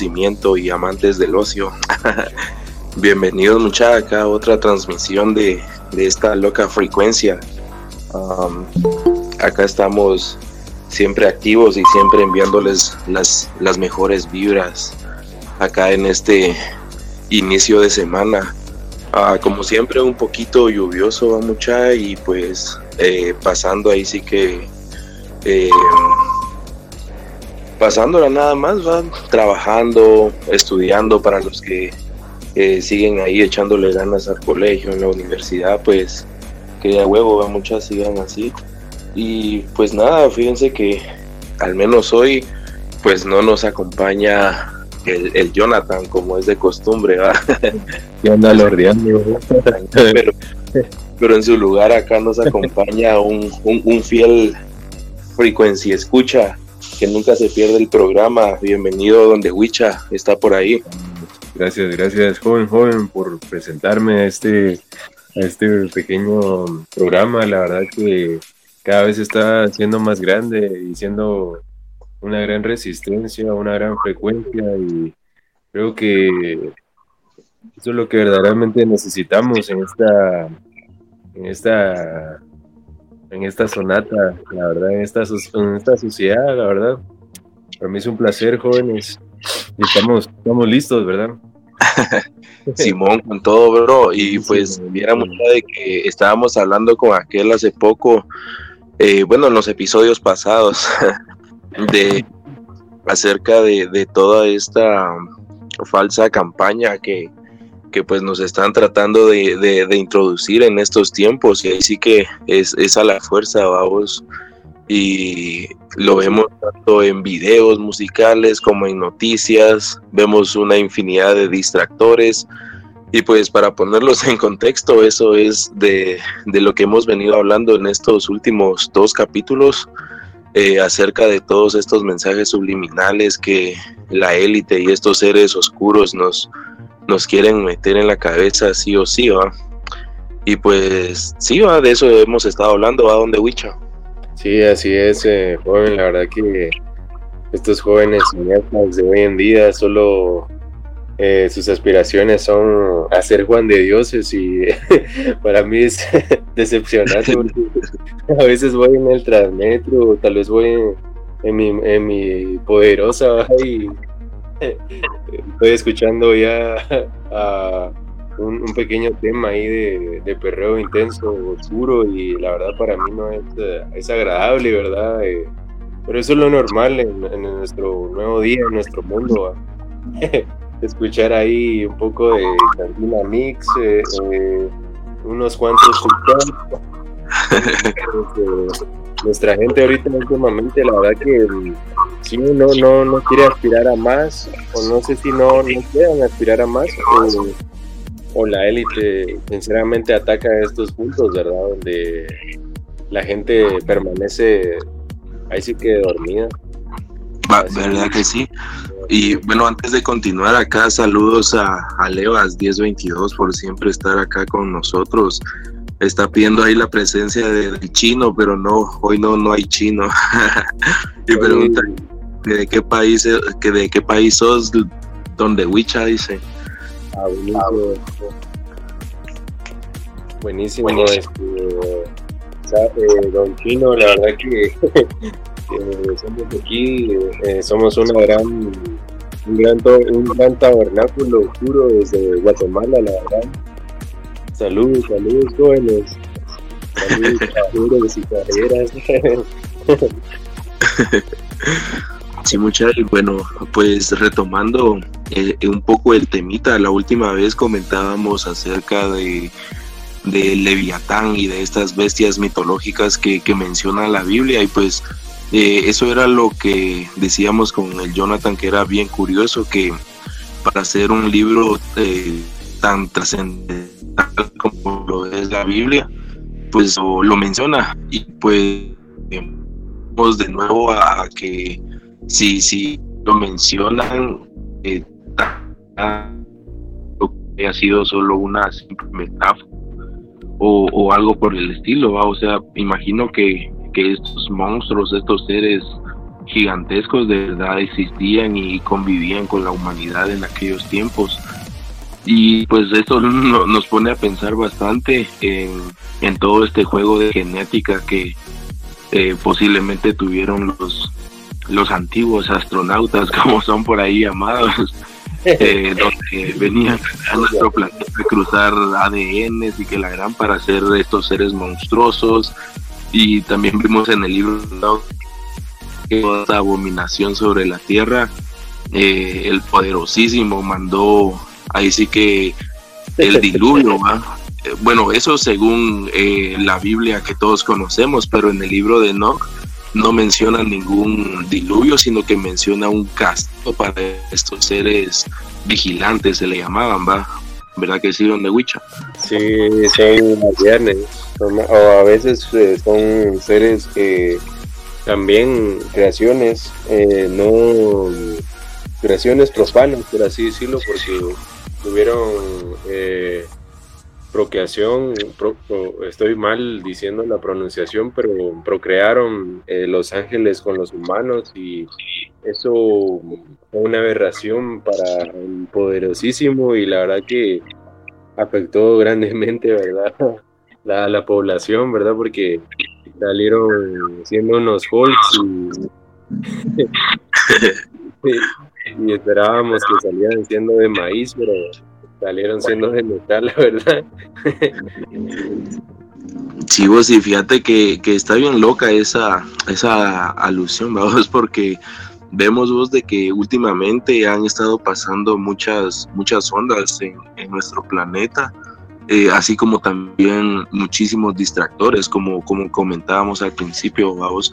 conocimiento y amantes del ocio. Bienvenidos muchachos acá a otra transmisión de esta loca frecuencia. Acá estamos siempre activos y siempre enviándoles las mejores vibras acá en este inicio de semana. Como siempre un poquito lluvioso mucha, y pues pasando ahí sí que pasándola nada más, van trabajando, estudiando para los que siguen ahí echándole ganas al colegio, en la universidad, pues que de huevo va muchas, sigan así. Y pues nada, fíjense que al menos hoy pues no nos acompaña el Jonathan, como es de costumbre, ¿va? Y anda lordeando. Pero en su lugar acá nos acompaña un fiel frecuencia escucha que nunca se pierde el programa. Bienvenido, Don de Huicha, está por ahí. Gracias joven por presentarme a este pequeño programa. La verdad que cada vez está siendo más grande y siendo una gran resistencia, una gran frecuencia, y creo que eso es lo que verdaderamente necesitamos en esta sonata, la verdad, en esta sociedad, la verdad. Para mí es un placer, jóvenes, y estamos listos, ¿verdad? Simón, con todo, bro. Y pues sí, viera mucho de que estábamos hablando con aquel hace poco, en los episodios pasados, acerca de toda esta falsa campaña que pues nos están tratando de introducir en estos tiempos, y ahí sí que es a la fuerza, vamos, y lo vemos tanto en videos musicales como en noticias. Vemos una infinidad de distractores, y pues para ponerlos en contexto, eso es de lo que hemos venido hablando en estos últimos 2 capítulos, acerca de todos estos mensajes subliminales que la élite y estos seres oscuros nos quieren meter en la cabeza sí o sí, ¿va? Y pues sí, ¿va? De eso hemos estado hablando, ¿va, Don de Huicha? Sí, así es, joven. La verdad que estos jóvenes de hoy en día solo sus aspiraciones son hacer Juan de Dioses, y para mí es decepcionante. A veces voy en el Transmetro, tal vez voy en mi poderosa, y estoy escuchando ya un pequeño tema ahí de perreo intenso, oscuro, y la verdad para mí no es agradable, ¿verdad? Pero eso es lo normal en nuestro nuevo día, en nuestro mundo, ¿verdad? Escuchar ahí un poco de Cantina Mix, unos cuantos nuestra gente ahorita últimamente, la verdad que si uno no quiere aspirar a más, o no sé si no quieren aspirar a más, o la élite sinceramente ataca estos puntos, ¿verdad? Donde la gente permanece ahí sí que dormida. ¿Verdad que sí? Y bueno, antes de continuar acá, saludos a Levas1022 por siempre estar acá con nosotros. Está pidiendo ahí la presencia del chino, pero no, hoy no hay chino. Y pregunta de qué país sos, donde Huicha, dice. Ah, buenísimo. Don Quino, la verdad que somos aquí, somos un gran tabernáculo oscuro desde Guatemala, la verdad. Saludos jóvenes, saludos y carreras. Sí, muchachos. Bueno, pues retomando un poco el temita, la última vez comentábamos acerca de Leviatán y de estas bestias mitológicas que menciona la Biblia, y pues eso era lo que decíamos con el Jonathan, que era bien curioso que para hacer un libro tan trascendental como lo es la Biblia, pues lo menciona, y pues vamos de nuevo a que si lo mencionan, lo que ha sido solo una simple metáfora o algo por el estilo, ¿va? O sea, imagino que estos monstruos, estos seres gigantescos de verdad existían y convivían con la humanidad en aquellos tiempos. Y pues esto nos pone a pensar bastante en todo este juego de genética que posiblemente tuvieron los antiguos astronautas, como son por ahí llamados, donde venían a nuestro planeta a cruzar ADNs y que la gran para hacer estos seres monstruosos. Y también vimos en el libro de Enoch que toda esta abominación sobre la tierra, el poderosísimo mandó ahí sí que el diluvio, ¿va? Bueno, eso según la Biblia que todos conocemos, pero en el libro de Enoch no menciona ningún diluvio, sino que menciona un castigo para estos seres vigilantes, se le llamaban, ¿va? ¿Verdad que sí, don de Huicha? Sí, son guardianes, o a veces son seres que también creaciones, no creaciones profanas, por así decirlo, porque tuvieron procreación, estoy mal diciendo la pronunciación, pero procrearon los ángeles con los humanos, y eso fue una aberración para el poderosísimo, y la verdad que afectó grandemente, ¿verdad?, la población, ¿verdad?, porque salieron siendo unos folks y esperábamos que salieran siendo de maíz, pero salieron siendo de metal, la verdad. Sí, vos, y fíjate que está bien loca esa alusión, vamos, porque vemos vos de que últimamente han estado pasando muchas ondas en nuestro planeta, así como también muchísimos distractores, como comentábamos al principio, vamos,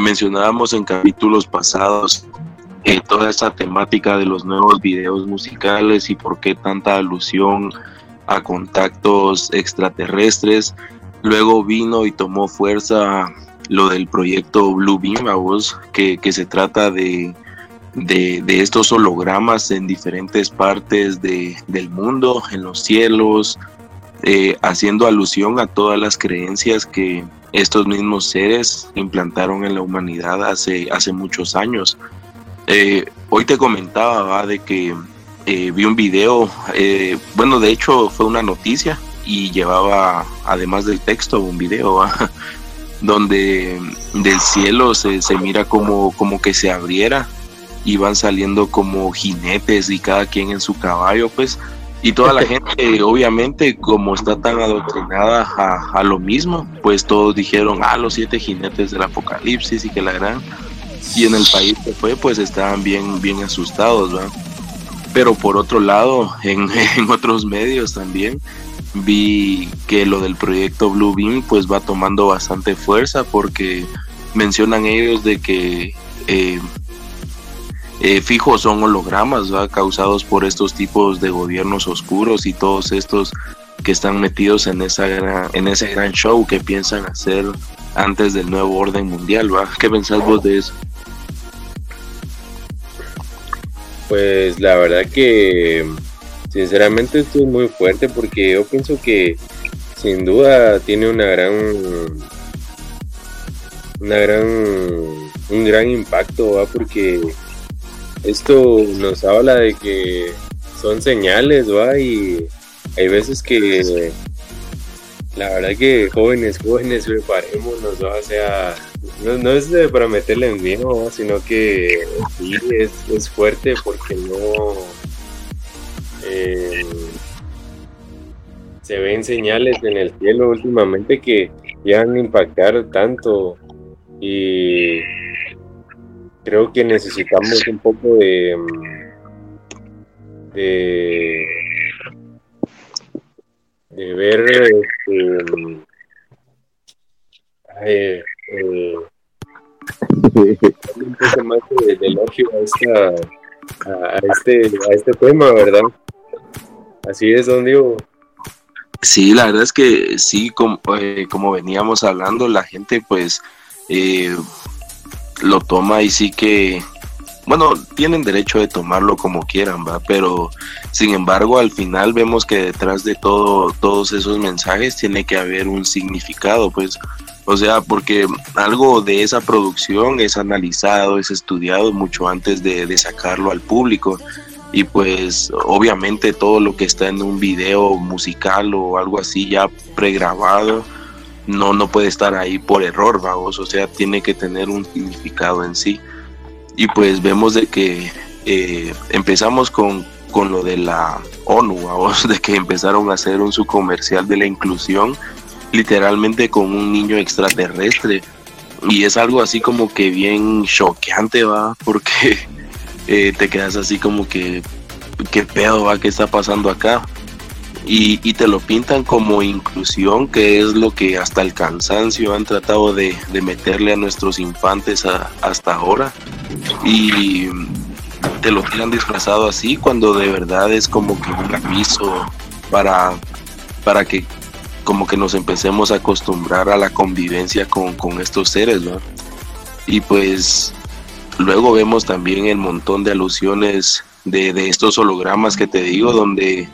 mencionábamos en capítulos pasados toda esta temática de los nuevos videos musicales y por qué tanta alusión a contactos extraterrestres. Luego vino y tomó fuerza lo del proyecto Blue Beam, ¿vos?, que se trata de estos hologramas en diferentes partes del mundo, en los cielos, haciendo alusión a todas las creencias que estos mismos seres implantaron en la humanidad hace muchos años. Hoy te comentaba, ¿va?, de que vi un video, bueno, de hecho fue una noticia y llevaba, además del texto, un video, ¿va?, donde del cielo se mira como que se abriera y van saliendo como jinetes y cada quien en su caballo, pues, y toda la gente, obviamente, como está tan adoctrinada a lo mismo, pues todos dijeron, los 7 jinetes del apocalipsis y que la gran... Y en el país que fue, pues estaban bien asustados, ¿verdad? Pero por otro lado, en otros medios también vi que lo del proyecto Blue Beam pues va tomando bastante fuerza, porque mencionan ellos de que fijos son hologramas, ¿verdad?, causados por estos tipos de gobiernos oscuros y todos estos que están metidos en ese gran show que piensan hacer antes del nuevo orden mundial, ¿verdad? ¿Qué pensás vos de eso? Pues la verdad que sinceramente esto es muy fuerte, porque yo pienso que sin duda tiene un gran impacto, ¿va?, porque esto nos habla de que son señales, ¿va?, y hay veces que la verdad que jóvenes, preparémonos, ¿va?, o sea, no es para meterle en miedo, ¿va?, sino que sí, es fuerte, porque no se ven señales en el cielo últimamente que llegan a impactar tanto, y creo que necesitamos un poco de ver un poco más de elogio a este tema, ¿verdad? Así es, don Diego. Sí, la verdad es que sí, como veníamos hablando, la gente pues lo toma y sí que bueno, tienen derecho de tomarlo como quieran, ¿va? Pero sin embargo al final vemos que detrás de todos esos mensajes tiene que haber un significado, pues, o sea, porque algo de esa producción es analizado, es estudiado mucho antes de sacarlo al público. Y pues obviamente todo lo que está en un video musical o algo así ya pregrabado no puede estar ahí por error, vamos, o sea, tiene que tener un significado en sí. Y pues vemos de que empezamos con lo de la ONU, vamos, de que empezaron a hacer un subcomercial de la inclusión literalmente con un niño extraterrestre, y es algo así como que bien choqueante, va, porque te quedas así como que ¿qué pedo, va? ¿Qué está pasando acá? Y te lo pintan como inclusión, que es lo que hasta el cansancio han tratado de meterle a nuestros infantes hasta ahora, y te lo tiran disfrazado así, cuando de verdad es como que un aviso para que como que nos empecemos a acostumbrar a la convivencia con estos seres, ¿no? Y pues luego vemos también el montón de alusiones de estos hologramas que te digo, donde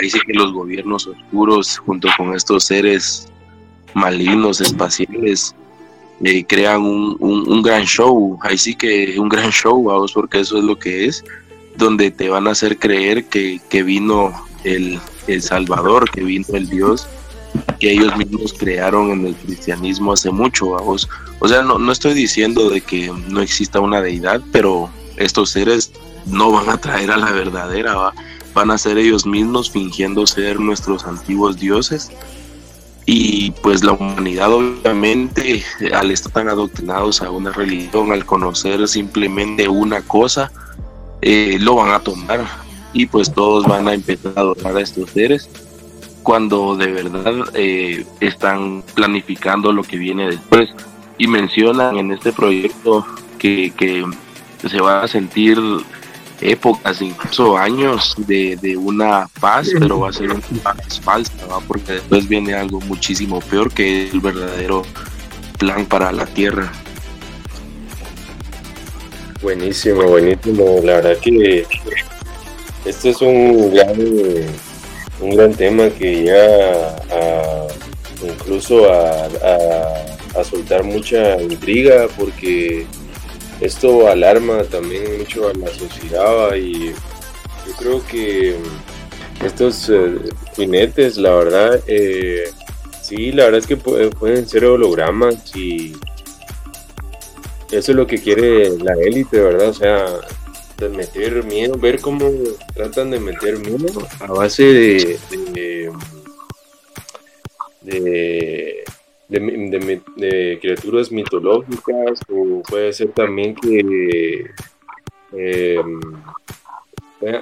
ahí sí que los gobiernos oscuros junto con estos seres malignos espaciales crean un gran show, ahí sí que un gran show, vamos, porque eso es lo que es, donde te van a hacer creer que vino el Salvador, que vino el Dios que ellos mismos crearon en el cristianismo hace mucho, vamos. O sea, no estoy diciendo de que no exista una deidad, pero estos seres no van a traer a la verdadera, ¿va? Van a ser ellos mismos fingiendo ser nuestros antiguos dioses. Y pues la humanidad, obviamente, al estar tan adoctrinados a una religión, al conocer simplemente una cosa, lo van a tomar, y pues todos van a empezar a adorar a estos seres, cuando de verdad están planificando lo que viene después. Y mencionan en este proyecto que se va a sentir épocas, incluso años de una paz, pero va a ser una paz falsa, ¿va? Porque después viene algo muchísimo peor, que es el verdadero plan para la Tierra. Buenísimo, buenísimo. La verdad que este es un gran tema que llega incluso a soltar mucha intriga, porque esto alarma también mucho a la sociedad, y yo creo que estos jinetes, la verdad, sí, la verdad es que pueden ser hologramas, y eso es lo que quiere la élite, ¿verdad? O sea, de meter miedo, ver cómo tratan de meter miedo a base de criaturas mitológicas, o puede ser también que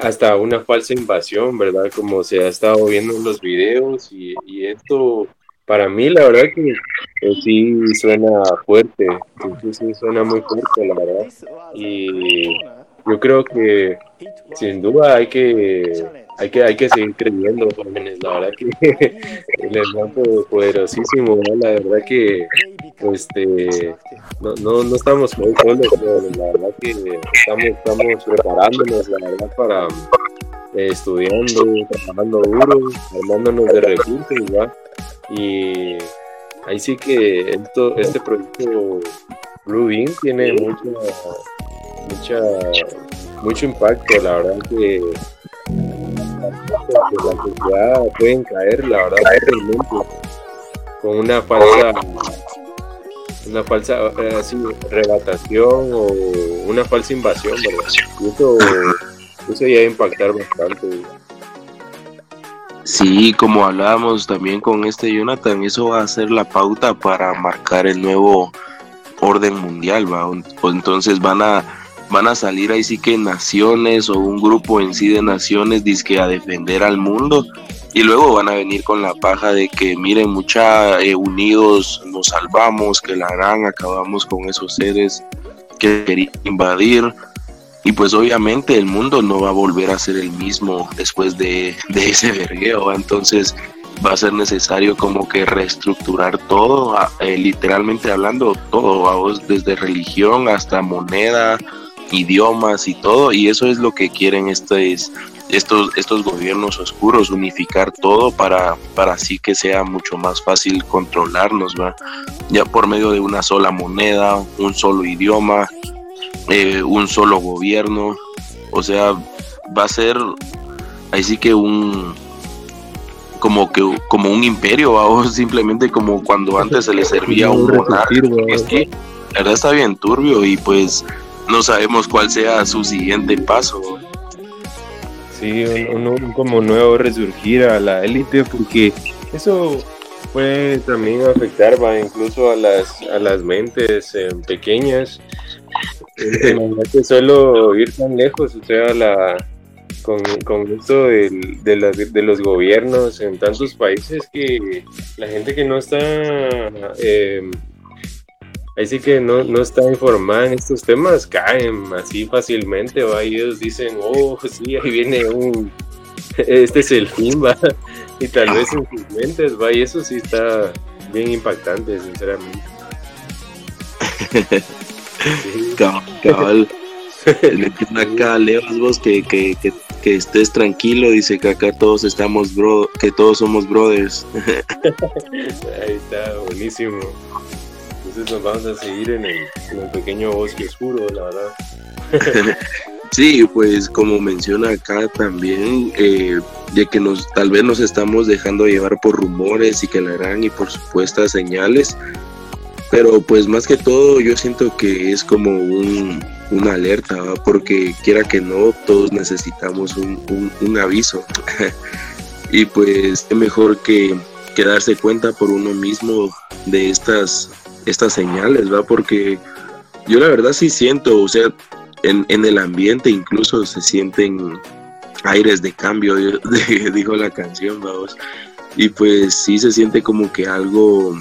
hasta una falsa invasión, ¿verdad? Como se ha estado viendo en los videos, y esto para mí la verdad que sí suena fuerte, sí suena muy fuerte, la verdad, y yo creo que sin duda hay que seguir creyendo, jóvenes. La verdad que el hermano poderosísimo, ¿no? La verdad que no estamos muy solos, pero la verdad que estamos preparándonos, la verdad, para estudiando, trabajando duro, armándonos de recursos, ¿verdad? Y ahí sí que este proyecto Blue Beam tiene mucho impacto, la verdad que la sociedad pueden caer, la verdad, con una falsa así, arrebatación o una falsa invasión, ¿verdad? Eso ya va a impactar bastante. Sí, como hablábamos también con Jonathan, eso va a ser la pauta para marcar el nuevo orden mundial, ¿va? Entonces van a salir ahí sí que naciones, o un grupo en sí de naciones, dizque a defender al mundo, y luego van a venir con la paja de que miren, mucha unidos nos salvamos, que la gran acabamos con esos seres que querían invadir. Y pues obviamente el mundo no va a volver a ser el mismo después de ese vergueo, entonces va a ser necesario como que reestructurar todo, literalmente hablando todo, desde religión hasta moneda, idiomas y todo, y eso es lo que quieren estos gobiernos oscuros, unificar todo para así que sea mucho más fácil controlarnos, ¿verdad? Ya por medio de una sola moneda, un solo idioma, un solo gobierno. O sea, va a ser ahí sí que como un imperio, ¿va? O simplemente como cuando antes se le servía a un monarca. Es que la verdad está bien turbio y pues no sabemos cuál sea su siguiente paso, ¿va? Sí, un como nuevo resurgir a la élite, porque eso puede también afectar, va, incluso a las mentes pequeñas. Que solo ir tan lejos, o sea, con esto de los gobiernos en tantos países, que la gente que no está ahí sí que no está informada en estos temas, caen así fácilmente, va, y ellos dicen, oh, sí, ahí viene este es el fin, va, y tal vez en sus mentes, va, y eso sí está bien impactante, sinceramente. Sí. Cabal, le piden acá, Levas, vos que estés tranquilo, dice que acá todos estamos, bro, que todos somos brothers. Ahí está, buenísimo. Entonces nos vamos a seguir en el pequeño bosque oscuro, la verdad. Sí, pues como menciona acá también, de que tal vez nos estamos dejando llevar por rumores y que la harán y por supuestas señales, pero pues más que todo yo siento que es como una alerta, ¿va? Porque quiera que no, todos necesitamos un aviso. Y pues es mejor que darse cuenta por uno mismo de estas señales, ¿va? Porque yo la verdad sí siento, o sea, en el ambiente incluso se sienten aires de cambio, dijo la canción, vamos. Y pues sí se siente como que algo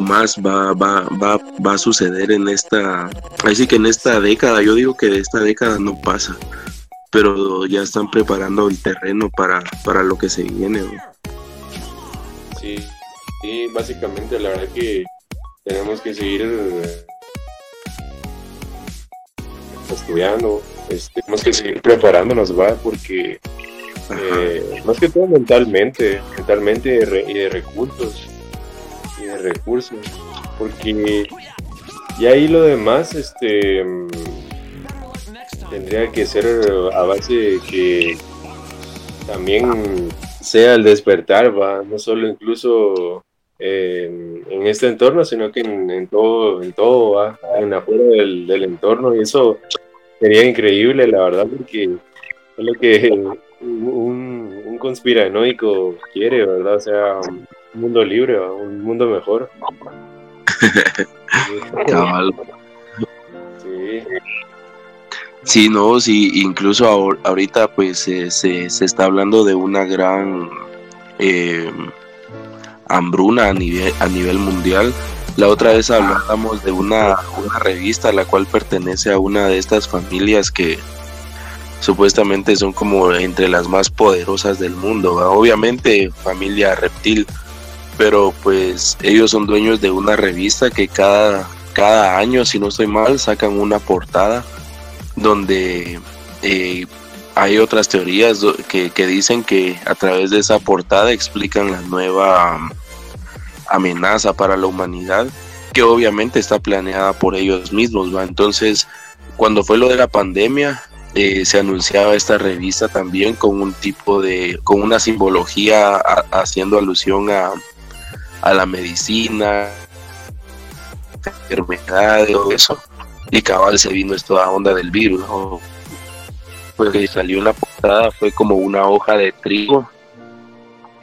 más va a suceder en esta, así que en esta década, yo digo que de esta década no pasa, pero ya están preparando el terreno para lo que se viene, ¿va? Sí. Sí, básicamente la verdad que tenemos que seguir estudiando, tenemos que seguir preparándonos, va, porque más que todo mentalmente y de recursos, porque ya ahí lo demás tendría que ser a base de que también sea el despertar, va, no solo incluso en este entorno, sino que en todo, va, en afuera del entorno, y eso sería increíble, la verdad, porque es lo que un conspiranoico quiere, ¿verdad? O sea, un mundo libre, ¿va? Un mundo mejor. Sí. Sí, no, sí, incluso ahorita pues se está hablando de una gran hambruna a nivel mundial. La otra vez hablamos de una revista la cual pertenece a una de estas familias que supuestamente son como entre las más poderosas del mundo, ¿va? Obviamente familia reptil, pero pues ellos son dueños de una revista que cada año, si no estoy mal, sacan una portada donde hay otras teorías que dicen que a través de esa portada explican la nueva amenaza para la humanidad, que obviamente está planeada por ellos mismos, ¿va? Entonces, cuando fue lo de la pandemia, se anunciaba esta revista también con con una simbología haciendo alusión a la medicina, enfermedad, todo eso. Y cabal se vino esta onda del virus, ¿no? Pues que salió en la portada fue como una hoja de trigo,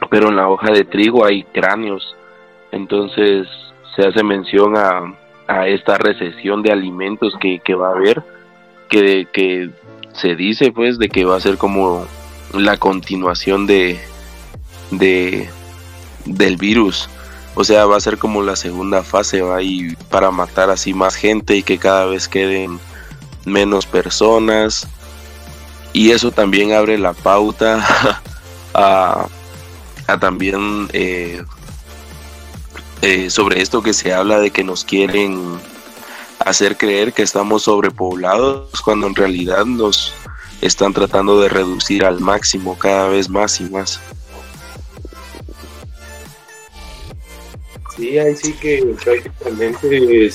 pero en la hoja de trigo hay cráneos, entonces se hace mención a esta recesión de alimentos que va a haber, que se dice pues de que va a ser como la continuación del virus. O sea, va a ser como la segunda fase, va, y para matar así más gente y que cada vez queden menos personas. Y eso también abre la pauta a también sobre esto que se habla de que nos quieren hacer creer que estamos sobrepoblados cuando en realidad nos están tratando de reducir al máximo cada vez más y más. Sí, ahí sí que prácticamente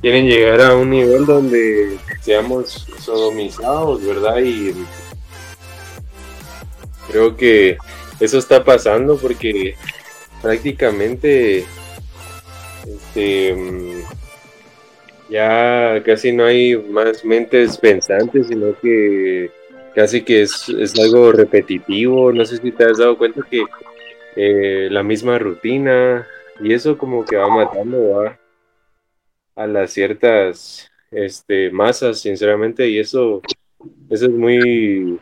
quieren llegar a un nivel donde seamos sodomizados, ¿verdad? Y creo que eso está pasando porque prácticamente ya casi no hay más mentes pensantes, sino que casi que es algo repetitivo. No sé si te has dado cuenta que la misma rutina, y eso como que va matando a las ciertas masas, sinceramente, y eso es muy,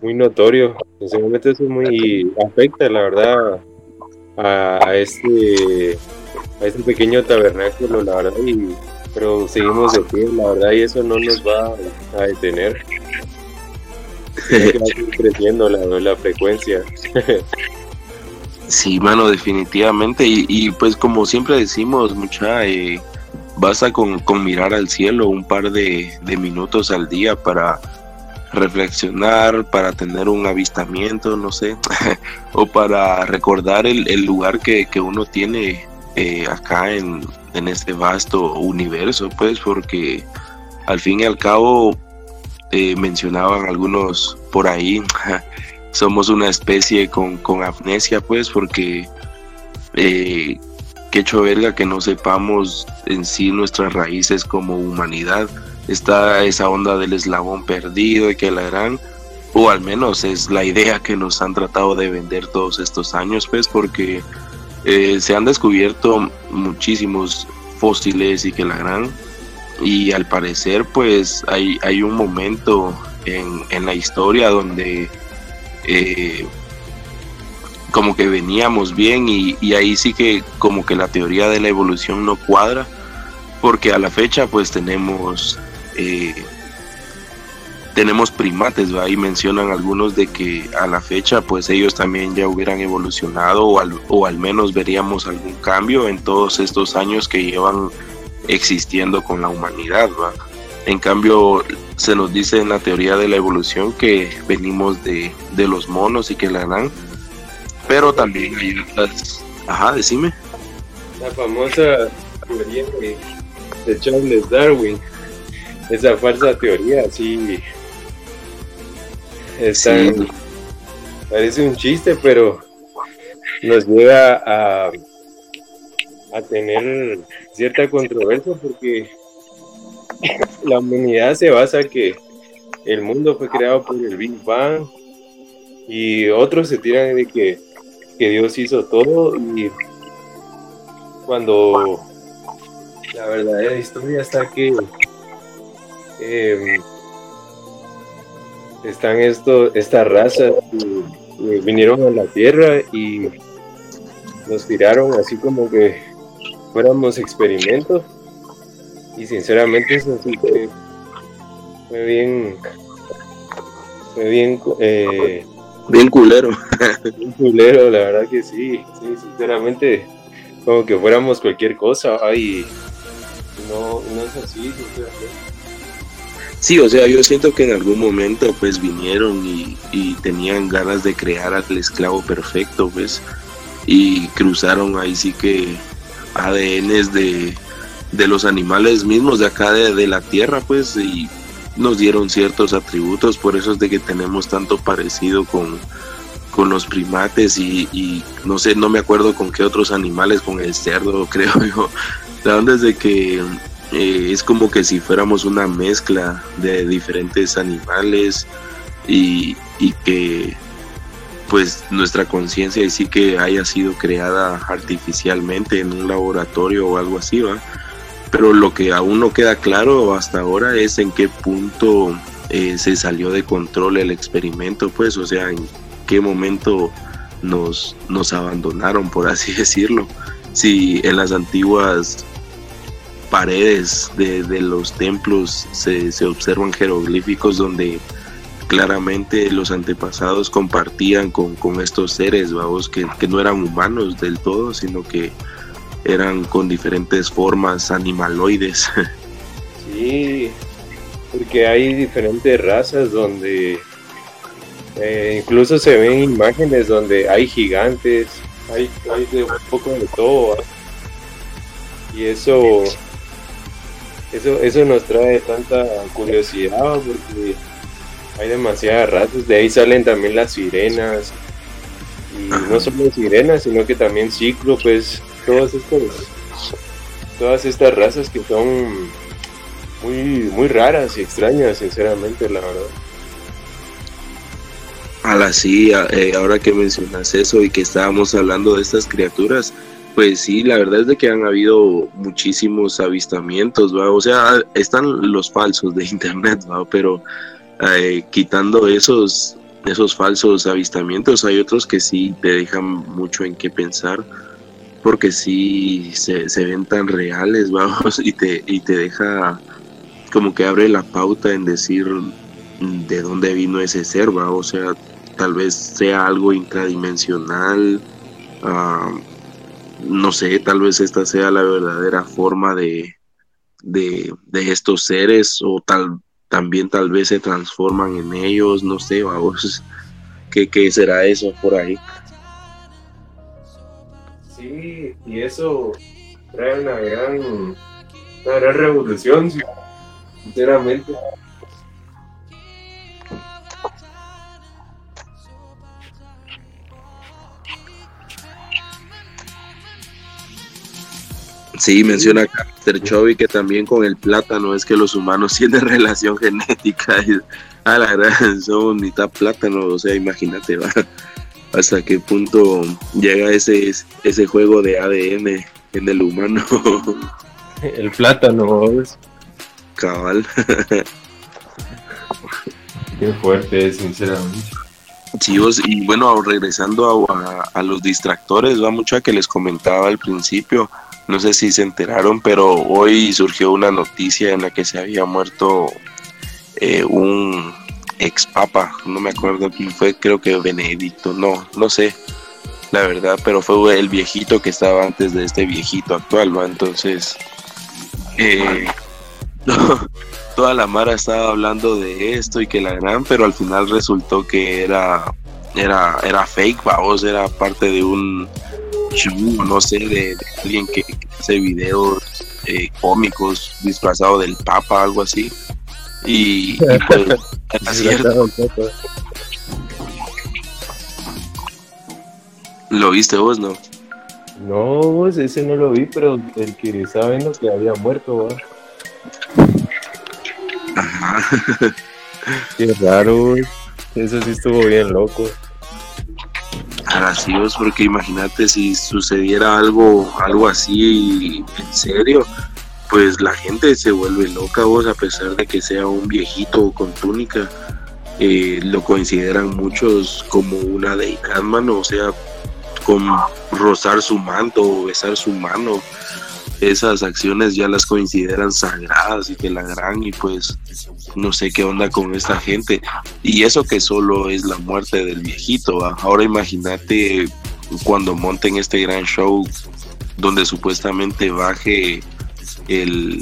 muy notorio, sinceramente. Eso es muy, afecta la verdad a este pequeño tabernáculo, la verdad, pero seguimos de pie, la verdad, y eso no nos va a detener. Que va a ir creciendo la frecuencia. Sí, mano, definitivamente, y pues como siempre decimos, mucha, basta con mirar al cielo un par de minutos al día para reflexionar, para tener un avistamiento, no sé, o para recordar el lugar que uno tiene acá en este vasto universo, pues, porque al fin y al cabo mencionaban algunos por ahí, somos una especie con amnesia, pues, porque qué choverga que no sepamos en sí nuestras raíces como humanidad. Está esa onda del eslabón perdido y que la harán, o al menos es la idea que nos han tratado de vender todos estos años, pues, porque se han descubierto muchísimos fósiles y que la harán, y al parecer pues hay un momento en la historia donde como que veníamos bien, y ahí sí que como que la teoría de la evolución no cuadra, porque a la fecha pues tenemos primates, ¿va? Ahí mencionan algunos de que a la fecha pues ellos también ya hubieran evolucionado, o al menos veríamos algún cambio en todos estos años que llevan existiendo con la humanidad, ¿va? En cambio, se nos dice en la teoría de la evolución que venimos de los monos y que la harán, pero también hay otras. Ajá, decime. La famosa teoría de Charles Darwin, esa falsa teoría, sí. Sí. Parece un chiste, pero nos lleva a tener cierta controversia porque la humanidad se basa que el mundo fue creado por el Big Bang, y otros se tiran de que Dios hizo todo, y cuando la verdadera historia está que están estas razas que vinieron a la Tierra y nos tiraron así como que fuéramos experimentos. Y sinceramente eso sí que fue bien bien culero. Bien culero, la verdad que sí, sinceramente, como que fuéramos cualquier cosa, y no es así, sinceramente. Sí, o sea, yo siento que en algún momento pues vinieron y tenían ganas de crear al esclavo perfecto, pues, y cruzaron ahí sí que ADNs de los animales mismos de acá de la Tierra, pues, y nos dieron ciertos atributos. Por eso es de que tenemos tanto parecido con los primates, y no sé, no me acuerdo con qué otros animales, con el cerdo, creo yo. La onda es de que es como que si fuéramos una mezcla de diferentes animales, y que pues nuestra conciencia sí que haya sido creada artificialmente en un laboratorio o algo así, ¿va? Pero lo que aún no queda claro hasta ahora es en qué punto se salió de control el experimento, pues, o sea, en qué momento nos abandonaron, por así decirlo. Si en las antiguas paredes de los templos se observan jeroglíficos donde claramente los antepasados compartían con estos seres, vamos, que no eran humanos del todo, sino que eran con diferentes formas animaloides. Sí, porque hay diferentes razas donde incluso se ven imágenes donde hay gigantes, hay de un poco de todo, y eso nos trae tanta curiosidad porque hay demasiadas razas. De ahí salen también las sirenas, y no solo sirenas, sino que también cíclopes, todas estas razas que son muy, muy raras y extrañas, sinceramente, la verdad. Ahora que mencionas eso y que estábamos hablando de estas criaturas, pues sí, la verdad es de que han habido muchísimos avistamientos, ¿va? O sea, están los falsos de internet, ¿va? Pero quitando esos falsos avistamientos, hay otros que sí te dejan mucho en qué pensar, porque sí se ven tan reales, vamos, y te deja como que abre la pauta en decir de dónde vino ese ser, ¿va? O sea, tal vez sea algo intradimensional, no sé, tal vez esta sea la verdadera forma de estos seres, o tal vez se transforman en ellos, no sé, vamos, ¿qué será eso por ahí? Sí, y eso trae una gran revolución, sinceramente. Sí, menciona Caster Chovy que también con el plátano es que los humanos tienen relación genética. A la gran, son mitad plátano, o sea, imagínate, va. ¿Hasta qué punto llega ese juego de ADN en el humano? El plátano, ¿ves? Cabal. Qué fuerte es, sinceramente. Chicos, y bueno, regresando a los distractores, va mucho a que les comentaba al principio. No sé si se enteraron, pero hoy surgió una noticia en la que se había muerto un ex papa, no me acuerdo quién fue, creo que Benedicto, no sé, la verdad, pero fue el viejito que estaba antes de este viejito actual, ¿va? Entonces, toda la mara estaba hablando de esto y que la gran, pero al final resultó que era fake, ¿va? O sea, era parte de un show, no sé, de alguien que hace videos cómicos disfrazado del papa, algo así. Y pues, ¿lo viste vos, no? No, vos, ese no lo vi, pero el que saben lo que había muerto, ¿va? Ajá. Qué raro, eso sí estuvo bien loco. Así es, porque imagínate si sucediera algo así en serio. Pues la gente se vuelve loca, vos, a pesar de que sea un viejito con túnica, lo consideran muchos como una deidad, mano, o sea, con rozar su manto o besar su mano, esas acciones ya las consideran sagradas y que la gran, y pues no sé qué onda con esta gente, y eso que solo es la muerte del viejito, ¿va? Ahora imagínate cuando monten este gran show donde supuestamente baje el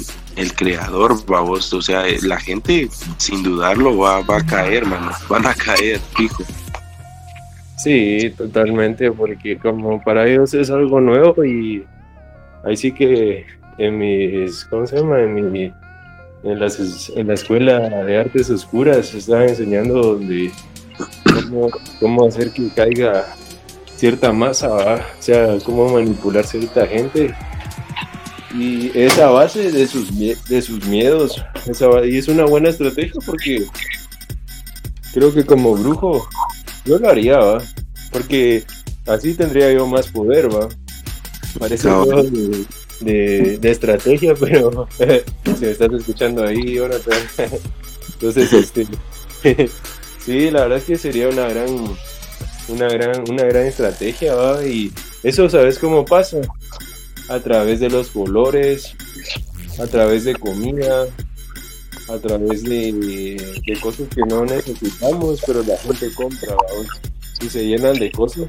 creador, babos, o sea, la gente sin dudarlo va a caer, mano, van a caer, fijo. Sí, totalmente, porque como para ellos es algo nuevo, y ahí sí que en la escuela de artes oscuras se estaba enseñando cómo hacer que caiga cierta masa, ¿verdad? O sea, cómo manipular cierta gente. Y es a base de sus miedos, y es una buena estrategia, porque creo que como brujo yo lo haría, ¿va? Porque así tendría yo más poder, ¿va? Parece un juego de estrategia, pero si me estás escuchando ahí, Jonathan, entonces sí, la verdad es que sería una gran estrategia, ¿va? Y eso, ¿sabes cómo pasa? A través de los colores, a través de comida, a través de cosas que no necesitamos, pero la gente compra, ¿va? Y se llenan de cosas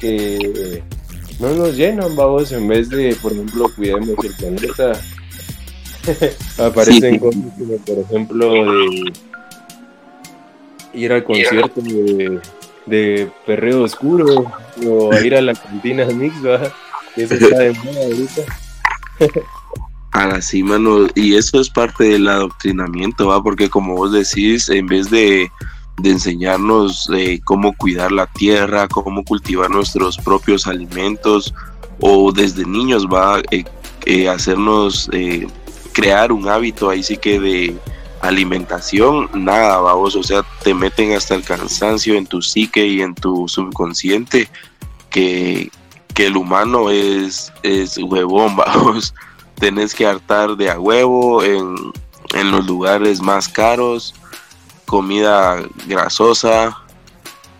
que no nos llenan, babos, en vez de, por ejemplo, cuidemos el planeta. Aparecen cosas como, por ejemplo, de ir al concierto de Perreo Oscuro o ir a la cantina Mix, que eso está de moda ahorita. Ahora sí, mano, y eso es parte del adoctrinamiento, porque como vos decís, en vez de enseñarnos cómo cuidar la tierra, cómo cultivar nuestros propios alimentos, o desde niños hacernos crear un hábito ahí sí que de alimentación, nada, o sea, te meten hasta el cansancio en tu psique y en tu subconsciente que el humano es huevón, tenés que hartar de a huevo en los lugares más caros, comida grasosa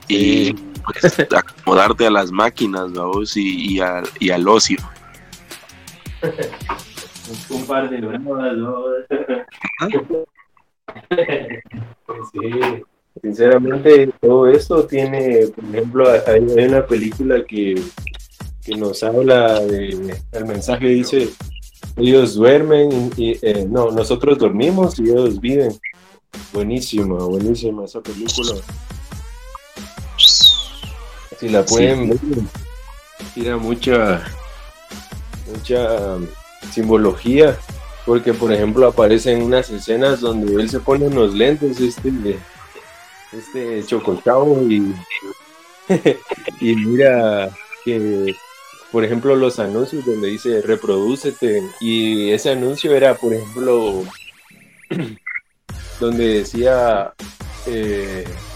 y pues, acomodarte a las máquinas, vamos, y al ocio. Un par de bravas, ¿no? Sí, sinceramente todo esto tiene, por ejemplo, hay una película que nos habla de, el mensaje dice: ellos duermen y nosotros dormimos y ellos viven. Buenísima esa película. Si la pueden ver, tira mucha simbología, porque por ejemplo aparecen unas escenas donde él se pone unos lentes, este chocochavo, y mira que, por ejemplo, los anuncios donde dice reprodúcete, y ese anuncio era, por ejemplo, donde decía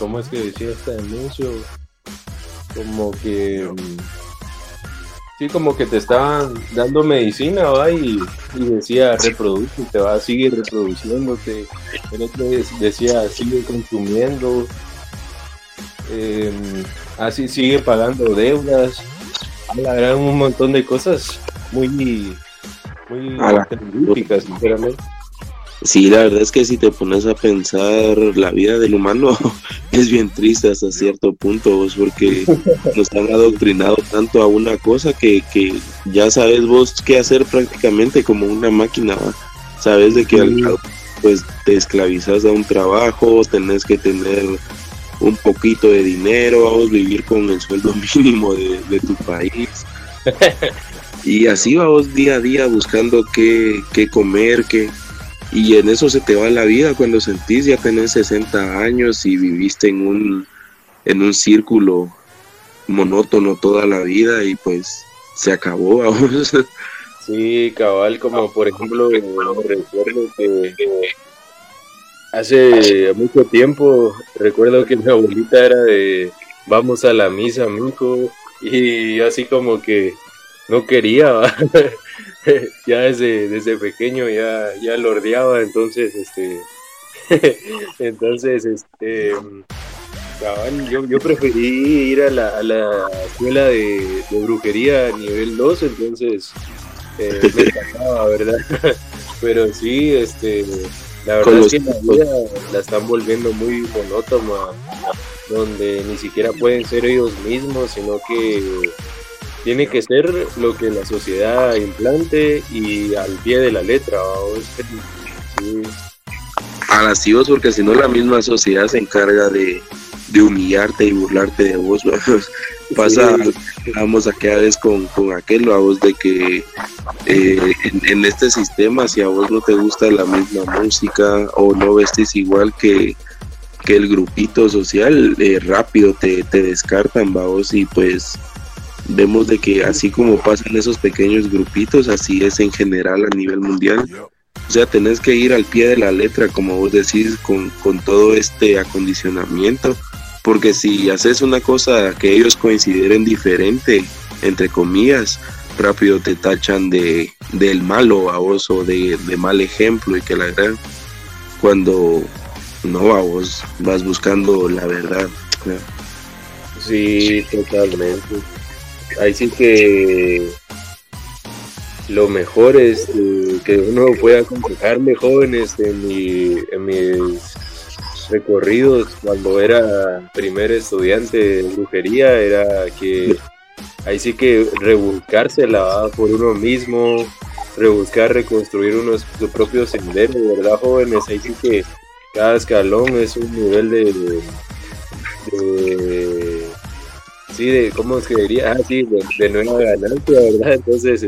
¿cómo es que decía este anuncio? Como que sí, como que te estaban dando medicina, y decía reprodúcete, sigue reproduciéndote. El otro decía sigue consumiendo, así sigue pagando deudas. Hablarán un montón de cosas muy terroríficas, sinceramente. Sí, la verdad es que si te pones a pensar, la vida del humano es bien triste hasta cierto punto, vos, porque nos han adoctrinado tanto a una cosa que ya sabes vos qué hacer prácticamente como una máquina, ¿va? Sabes de que pues te esclavizas a un trabajo, tenés que tener un poquito de dinero, vamos, vivir con el sueldo mínimo de tu país. Y así vamos día a día buscando qué comer, qué... Y en eso se te va la vida cuando sentís ya tenés 60 años y viviste en un círculo monótono toda la vida, y pues se acabó, vamos. Sí, cabal, como por ejemplo, recuerdo que hace mucho tiempo, recuerdo que mi abuelita era de vamos a la misa, mijo, y yo así como que no quería, ¿va? Ya desde pequeño ya lo ordeaba, entonces cabal, yo preferí ir a la escuela de brujería nivel 2, entonces me encantaba, ¿verdad? Pero sí, la verdad es que la vida la están volviendo muy monótona, donde ni siquiera pueden ser ellos mismos, sino que tiene que ser lo que la sociedad implante y al pie de la letra. Sí. Ahora sí, vos, porque si no la misma sociedad se encarga de humillarte y burlarte de vos, vamos. Pasa, sí. Vamos a quedar con aquel, vamos, de que en este sistema, si a vos no te gusta la misma música o no vestís igual que el grupito social, rápido te descartan, vamos, y pues... Vemos de que así como pasan esos pequeños grupitos, así es en general a nivel mundial. O sea, tenés que ir al pie de la letra, como vos decís, con todo este acondicionamiento. Porque si haces una cosa que ellos consideren diferente, entre comillas, rápido te tachan del malo, a vos, o de mal ejemplo, y que la verdad, cuando no, a vos vas buscando la verdad. Sí, totalmente. Ahí sí que lo mejor es que uno pueda aconsejarme, jóvenes, en mis recorridos cuando era primer estudiante de brujería, era que Ahí sí que rebuscársela por uno mismo, rebuscar, reconstruir uno su propio sendero, ¿verdad, jóvenes? Ahí sí que cada escalón es un nivel de ¿cómo es que diría? Ah, sí, de nueva ganancia, ¿verdad? Entonces,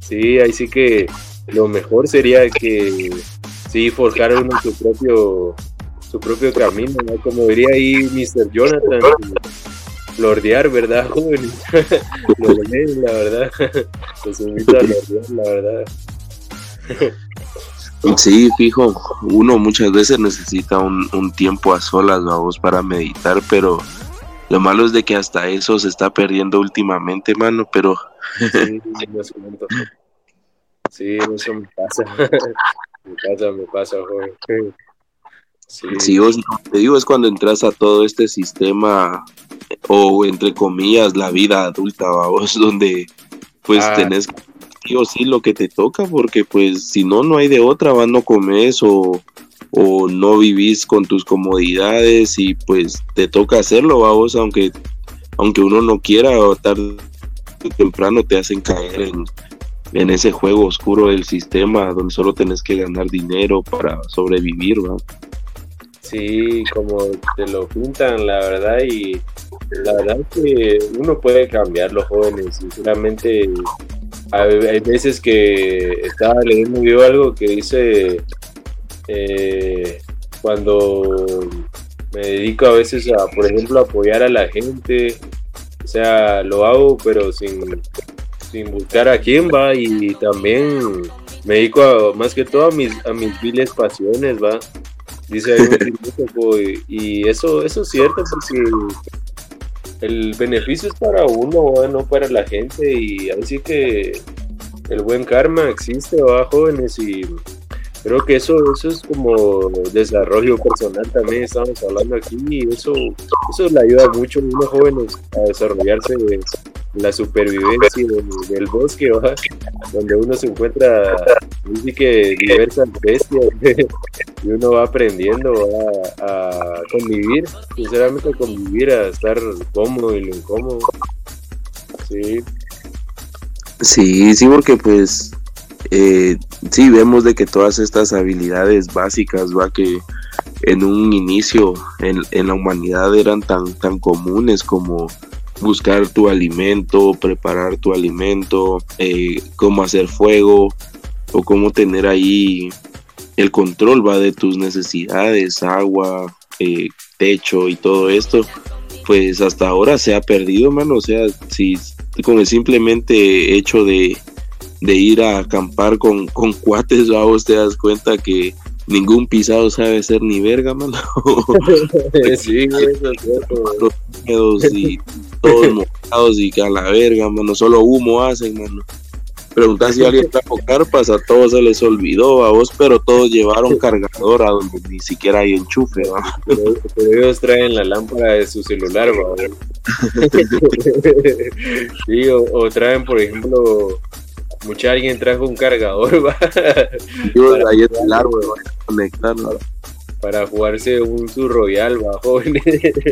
sí, ahí sí que lo mejor sería que sí forjar uno su propio camino, ¿no? Como diría ahí Mr. Jonathan, lordear, ¿verdad, jóvenes? Lordear, la verdad. Los invito a lordear, la verdad. Sí, fijo, uno muchas veces necesita un tiempo a solas, vamos, para meditar, pero lo malo es de que hasta eso se está perdiendo últimamente, mano, pero... Sí, eso me pasa, me pasa, joven. Sí. Sí, vos, te digo, es cuando entras a todo este sistema, o entre comillas, la vida adulta, vos, donde pues tenés... Sí o sí lo que te toca, porque pues si no hay de otra, vas, no comes o no vivís con tus comodidades y pues te toca hacerlo, vamos, aunque uno no quiera, o tarde o temprano te hacen caer en ese juego oscuro del sistema donde solo tenés que ganar dinero para sobrevivir, ¿va? Sí, como te lo pintan, la verdad, y la verdad es que uno puede cambiar, los jóvenes, sinceramente. Hay veces que estaba leyendo yo algo que dice, cuando me dedico a veces a, por ejemplo, apoyar a la gente, o sea, lo hago pero sin buscar a quién, va, y también me dedico más que todo a mis viles pasiones, va, dice ahí un filósofo, y eso es cierto, porque el beneficio es para uno, ¿va? No para la gente, y así que el buen karma existe, ¿va, jóvenes? Y creo que eso es como desarrollo personal, también estamos hablando aquí, y eso le ayuda mucho a unos jóvenes a desarrollarse en la supervivencia del bosque, ¿va? Donde uno se encuentra así que diversas bestias y uno va aprendiendo a convivir, sinceramente, a estar cómodo y lo incómodo. Sí, porque pues sí vemos de que todas estas habilidades básicas, va, que en un inicio en la humanidad eran tan comunes, como buscar tu alimento, preparar tu alimento, cómo hacer fuego, o cómo tener ahí el control, va, de tus necesidades, agua, techo y todo esto, pues hasta ahora se ha perdido, mano. O sea, si con el simplemente hecho de ir a acampar con cuates, ¿va? Vos te das cuenta que ningún pisado sabe ser ni verga, mano. Sí, eso es cierto. Y todos mojados y a la verga, mano, solo humo hacen, mano. Preguntás si alguien trajo carpas, a todos se les olvidó, a vos, pero todos llevaron cargador a donde ni siquiera hay enchufe, ¿va? Pero ellos traen la lámpara de su celular, ¿va? Sí, o traen, por ejemplo, alguien trajo un cargador, ¿va? Yo ahí es el árbol, ¿va? Conectarlo. Para jugarse un surroyal, ¿va, jóvenes?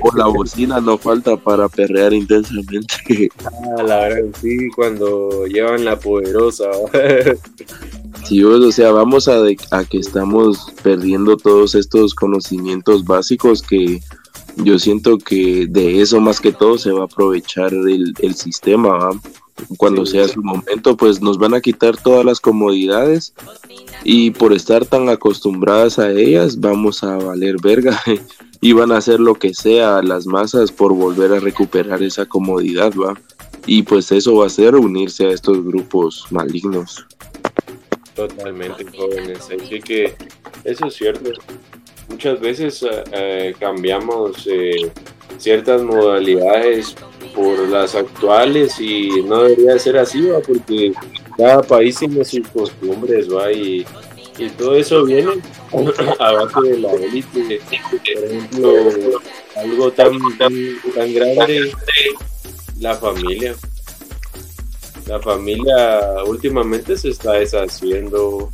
O la bocina no falta para perrear intensamente. Ah, la verdad, sí, cuando llevan la poderosa, ¿va? Sí, o sea, vamos a que estamos perdiendo todos estos conocimientos básicos que yo siento que de eso más que todo se va a aprovechar el sistema, ¿va? Cuando sea su momento, pues nos van a quitar todas las comodidades, y por estar tan acostumbradas a ellas vamos a valer verga y van a hacer lo que sea las masas por volver a recuperar esa comodidad, ¿va? Y pues eso va a ser unirse a estos grupos malignos. Totalmente, jóvenes, así que eso es cierto. Muchas veces cambiamos ciertas modalidades por las actuales, y no debería ser así, ¿va? Porque cada país tiene sus costumbres, ¿va? Y todo eso viene abajo de la élite. Por ejemplo, algo tan grande, la familia últimamente se está deshaciendo.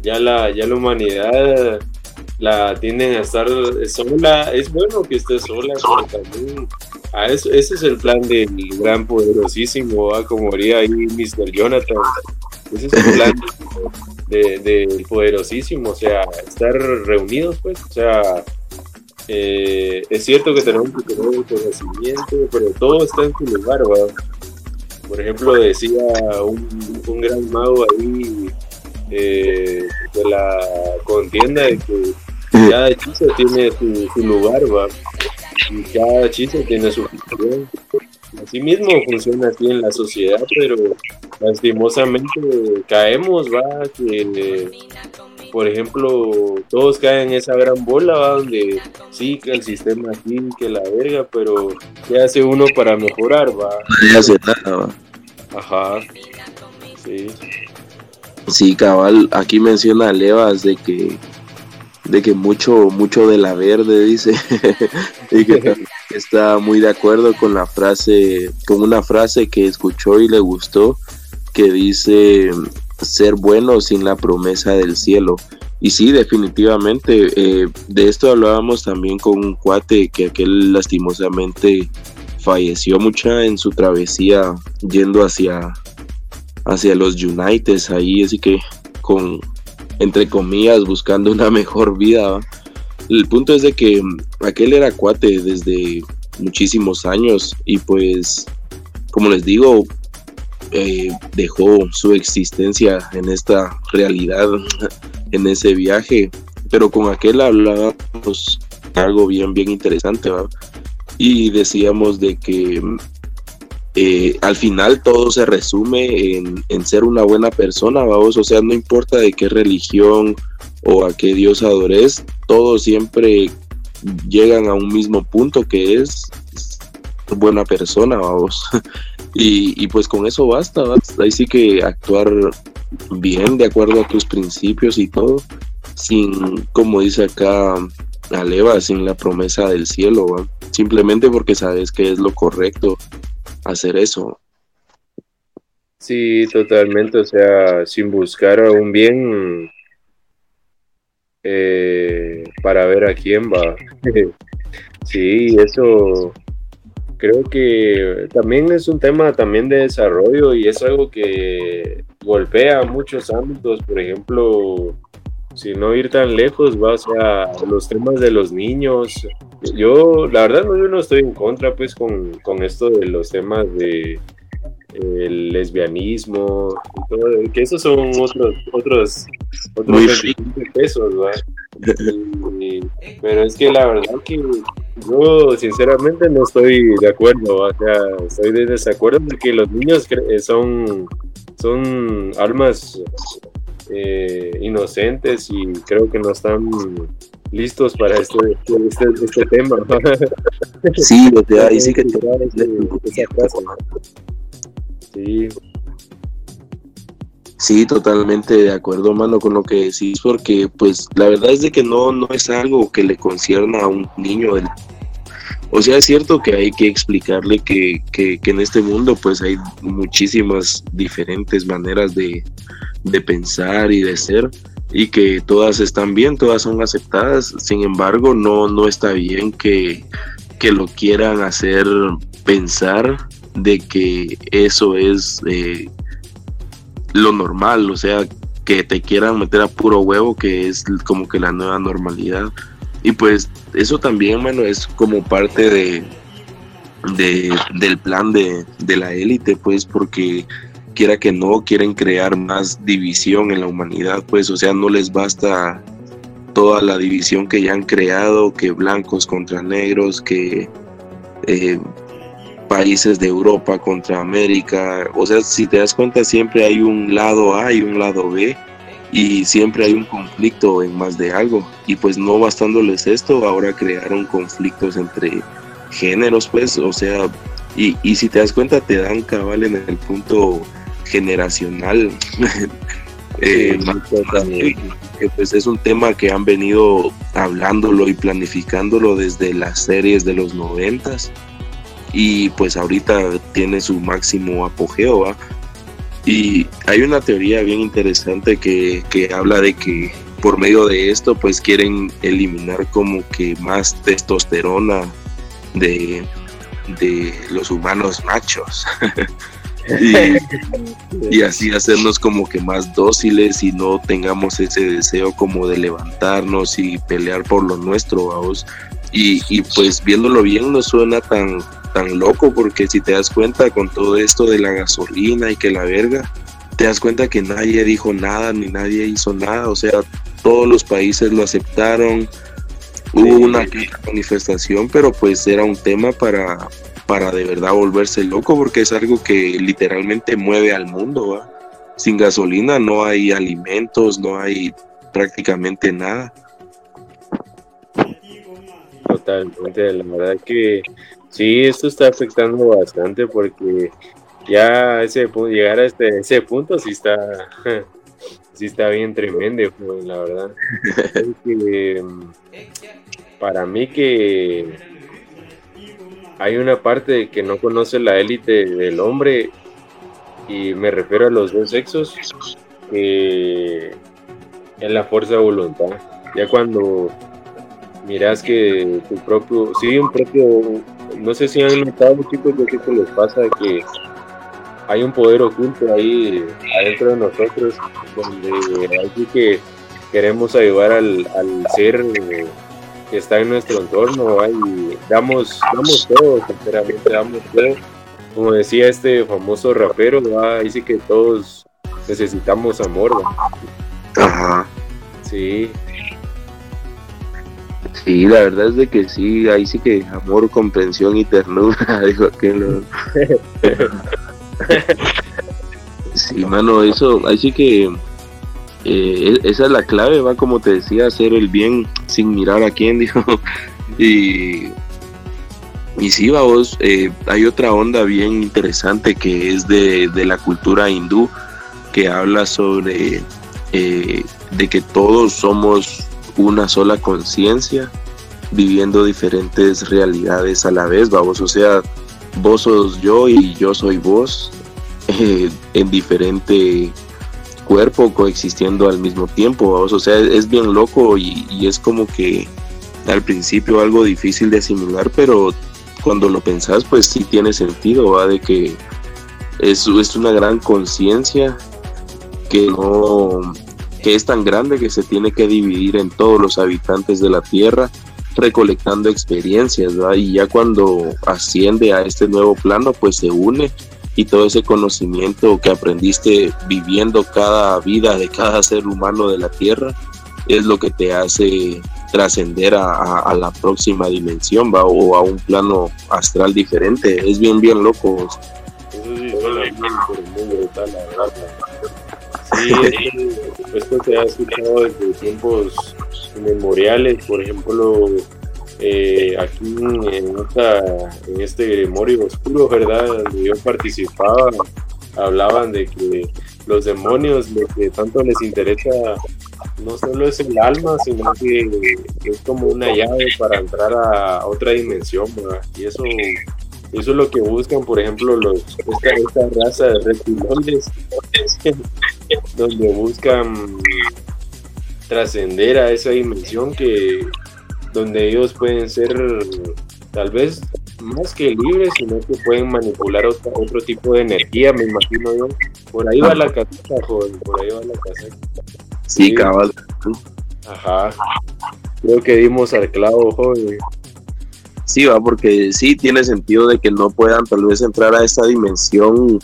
Ya la humanidad la tienden a estar sola. Es bueno que esté sola, pero también Ah, ese es el plan del gran poderosísimo, ¿ah? Como haría ahí Mr. Jonathan. Ese es el plan del poderosísimo, o sea, estar reunidos, pues, o sea... es cierto que tenemos que tener el conocimiento, pero todo está en su lugar, ¿verdad? Por ejemplo, decía un gran mago ahí de la contienda de que cada hechizo tiene su lugar, ¿verdad? Y cada hechizo tiene su función. Así mismo funciona aquí en la sociedad, pero lastimosamente caemos, ¿verdad? Por ejemplo, todos caen en esa gran bola, ¿va? Donde sí, que el sistema aquí, que la verga, pero ¿qué hace uno para mejorar, va? No hace nada, va. Ajá, sí. Sí, cabal, aquí menciona Levas de que mucho de la verde, dice, y que está muy de acuerdo con la frase, con una frase que escuchó y le gustó, que dice... ser bueno sin la promesa del cielo. Y sí, definitivamente, de esto hablábamos también con un cuate que aquel lastimosamente falleció mucha en su travesía yendo hacia los United ahí, así que con, entre comillas, buscando una mejor vida, ¿va? El punto es de que aquel era cuate desde muchísimos años y pues, como les digo, dejó su existencia en esta realidad, en ese viaje, pero con aquel hablábamos algo bien interesante, ¿va? Y decíamos de que al final todo se resume en ser una buena persona, ¿vamos? O sea, no importa de qué religión o a qué Dios adores, todos siempre llegan a un mismo punto que es buena persona, ¿vamos? Y pues con eso basta, ahí sí que actuar bien de acuerdo a tus principios y todo, sin, como dice acá Aleva, sin la promesa del cielo, ¿va? Simplemente porque sabes que es lo correcto hacer eso. Sí, totalmente, o sea, sin buscar a un bien para ver a quién va. Sí, eso... Creo que también es un tema también de desarrollo y es algo que golpea a muchos ámbitos, por ejemplo, si no ir tan lejos, va, o sea, los temas de los niños. Yo, la verdad, yo no estoy en contra, pues, con esto de los temas de el lesbianismo, y todo, que esos son otros pesos, ¿va? Pero es que la verdad que yo sinceramente no estoy de acuerdo, ¿va? O sea, estoy de desacuerdo porque los niños son almas inocentes y creo que no están listos para este tema, ¿va? Sí, o sea, ahí sí que te da esa clase, ¿va? Sí, totalmente de acuerdo, mano, con lo que decís, porque pues la verdad es de que no es algo que le concierna a un niño. O sea, es cierto que hay que explicarle que en este mundo pues hay muchísimas diferentes maneras de pensar y de ser, y que todas están bien, todas son aceptadas. Sin embargo, no está bien que lo quieran hacer pensar de que eso es lo normal, o sea, que te quieran meter a puro huevo, que es como que la nueva normalidad. Y pues eso también, bueno, es como parte del plan de la élite, pues, porque quiera que no, quieren crear más división en la humanidad, pues, o sea, no les basta toda la división que ya han creado, que blancos contra negros, que... países de Europa contra América, o sea, si te das cuenta siempre hay un lado A y un lado B y siempre hay un conflicto en más de algo, y pues no bastándoles esto, ahora crearon conflictos entre géneros, pues, o sea, y si te das cuenta te dan cabal en el punto generacional. Que pues es un tema que han venido hablándolo y planificándolo desde las series de los 90s y pues ahorita tiene su máximo apogeo, ¿va? Y hay una teoría bien interesante que habla de que por medio de esto pues quieren eliminar como que más testosterona de los humanos machos y así hacernos como que más dóciles y no tengamos ese deseo como de levantarnos y pelear por lo nuestro, vamos. Y pues viéndolo bien no suena tan loco, porque si te das cuenta con todo esto de la gasolina y que la verga, te das cuenta que nadie dijo nada ni nadie hizo nada, o sea, todos los países lo aceptaron. Hubo una manifestación, pero pues era un tema para de verdad volverse loco, porque es algo que literalmente mueve al mundo, ¿va? Sin gasolina no hay alimentos, no hay prácticamente nada. Totalmente, la verdad que sí, esto está afectando bastante, porque ya llegar a ese punto sí está bien tremendo, pues, la verdad. Para mí que hay una parte que no conoce la élite del hombre, y me refiero a los dos sexos, que es la fuerza de voluntad. Ya cuando mirás que no sé si han notado, chicos, yo sé que les pasa que hay un poder oculto ahí adentro de nosotros, donde así que queremos ayudar al ser que está en nuestro entorno, ¿va? Y damos todo, sinceramente damos todo. Como decía este famoso rapero, ¿va? Dice que todos necesitamos amor, ¿va? Ajá. Sí. Sí, la verdad es de que sí, ahí sí que amor, comprensión y ternura, dijo aquel. Sí, mano, eso, ahí sí que esa es la clave, va, como te decía, hacer el bien sin mirar a quién, dijo. Y sí, va, vos, hay otra onda bien interesante que es de la cultura hindú, que habla sobre de que todos somos una sola conciencia viviendo diferentes realidades a la vez, va, vos, o sea, vos sos yo y yo soy vos, en diferente cuerpo coexistiendo al mismo tiempo, vamos. O sea, es bien loco y es como que al principio algo difícil de asimilar, pero cuando lo pensás pues sí tiene sentido, va, de que es una gran conciencia que es tan grande que se tiene que dividir en todos los habitantes de la tierra, recolectando experiencias, ¿verdad? Y ya cuando asciende a este nuevo plano pues se une, y todo ese conocimiento que aprendiste viviendo cada vida de cada ser humano de la tierra es lo que te hace trascender a la próxima dimensión, ¿verdad? O a un plano astral diferente. Es bien loco. Eso sí, muy brutal, la verdad. Sí, esto se ha escuchado desde tiempos inmemoriales. Por ejemplo, aquí en este Grimorio Oscuro, ¿verdad?, donde yo participaba, hablaban de que los demonios, lo que tanto les interesa no solo es el alma, sino que es como una llave para entrar a otra dimensión, ¿verdad? Y eso es lo que buscan, por ejemplo, esta raza de reptiloides, donde buscan trascender a esa dimensión donde ellos pueden ser tal vez más que libres, sino que pueden manipular otro tipo de energía, me imagino yo. Por ahí va la casaca, joven, por ahí va la casaca. Sí, cabal. Ajá, creo que dimos al clavo, joven. Sí, va, porque sí tiene sentido de que no puedan tal vez entrar a esta dimensión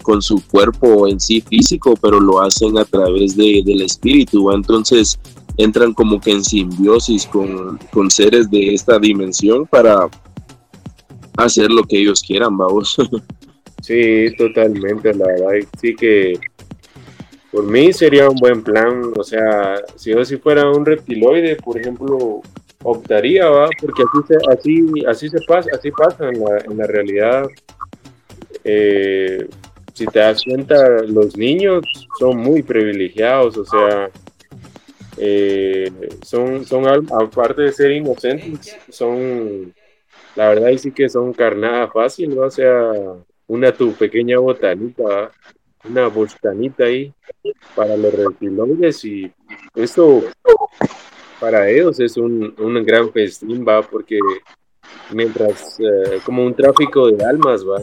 con su cuerpo en sí físico, pero lo hacen a través del espíritu, ¿va? Entonces entran como que en simbiosis con seres de esta dimensión para hacer lo que ellos quieran, vamos. Sí, totalmente, la verdad. Sí que por mí sería un buen plan. O sea, si yo fuera un reptiloide, por ejemplo, optaría, ¿va? Porque así pasa en la realidad. Si te das cuenta, los niños son muy privilegiados, o sea, son aparte de ser inocentes, son, la verdad, y sí que son carnada fácil, ¿no? O sea, tu pequeña botanita, una botanita ahí para los reptiloides, y esto para ellos es un gran festín, va, porque mientras como un tráfico de almas, ¿va?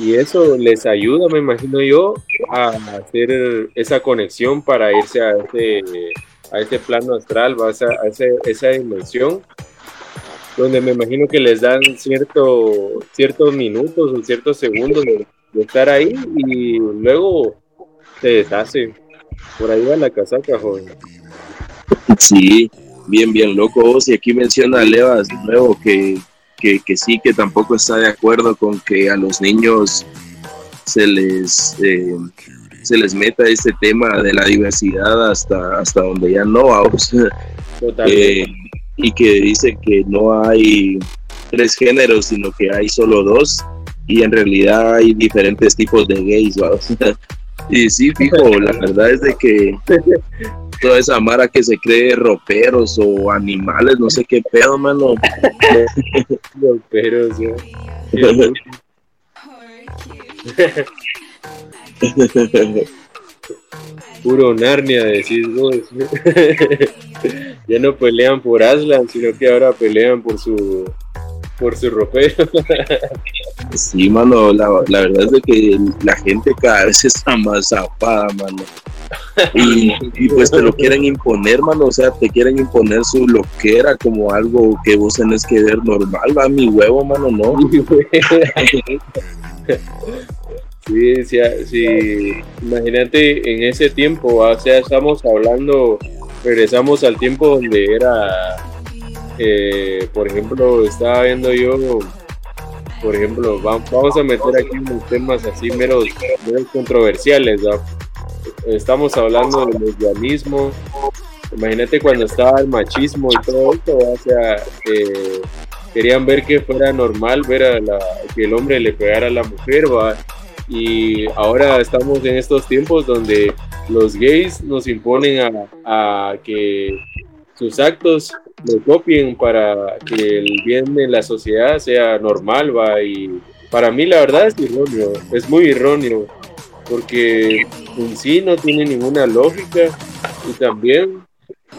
Y eso les ayuda, me imagino yo, a hacer esa conexión para irse a este plano astral, ¿va? Esa dimensión, donde me imagino que les dan ciertos minutos o ciertos segundos de estar ahí y luego se deshace. Por ahí va la casaca, joven. Sí, bien loco. Y aquí menciona a Levas de nuevo que sí, que tampoco está de acuerdo con que a los niños se les meta este tema de la diversidad hasta donde ya no vamos. Y que dice que no hay 3 géneros, sino que hay solo 2, y en realidad hay diferentes tipos de gays, vamos. Y sí, fijo, la verdad es de que toda esa mara que se cree roperos o animales, no sé qué pedo, mano. Roperos, ya. Puro Narnia, decís vos. Ya no pelean por Aslan, sino que ahora pelean por su ropero. Sí, mano, la verdad es de que la gente cada vez está más zapada, mano. Y pues te lo quieren imponer, mano, o sea, te quieren imponer su loquera como algo que vos tenés que ver normal, va, mi huevo, mano, no. Sí, imagínate en ese tiempo, ¿va? O sea, estamos hablando, regresamos al tiempo donde era... por ejemplo, estaba viendo yo, por ejemplo, vamos a meter aquí unos temas así meros controversiales, ¿no? Estamos hablando del lesbianismo, imagínate cuando estaba el machismo y todo esto, ¿no? O sea, querían ver que fuera normal ver que el hombre le pegara a la mujer, ¿no? Y ahora estamos en estos tiempos donde los gays nos imponen a que sus actos lo copien para que el bien de la sociedad sea normal, va. Y para mí la verdad es erróneo, es muy erróneo, porque en sí no tiene ninguna lógica. Y también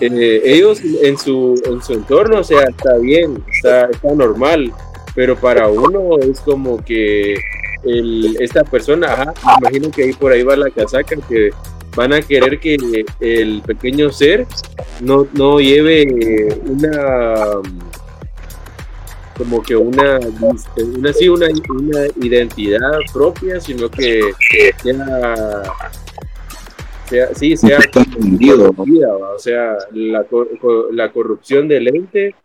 ellos en su entorno, o sea, está bien, está normal, pero para uno es como que esta persona, ajá, me imagino que ahí por ahí va la casaca, que van a querer que el pequeño ser no lleve una identidad propia, sino que sea confundido, ¿va? O sea, la corrupción del ente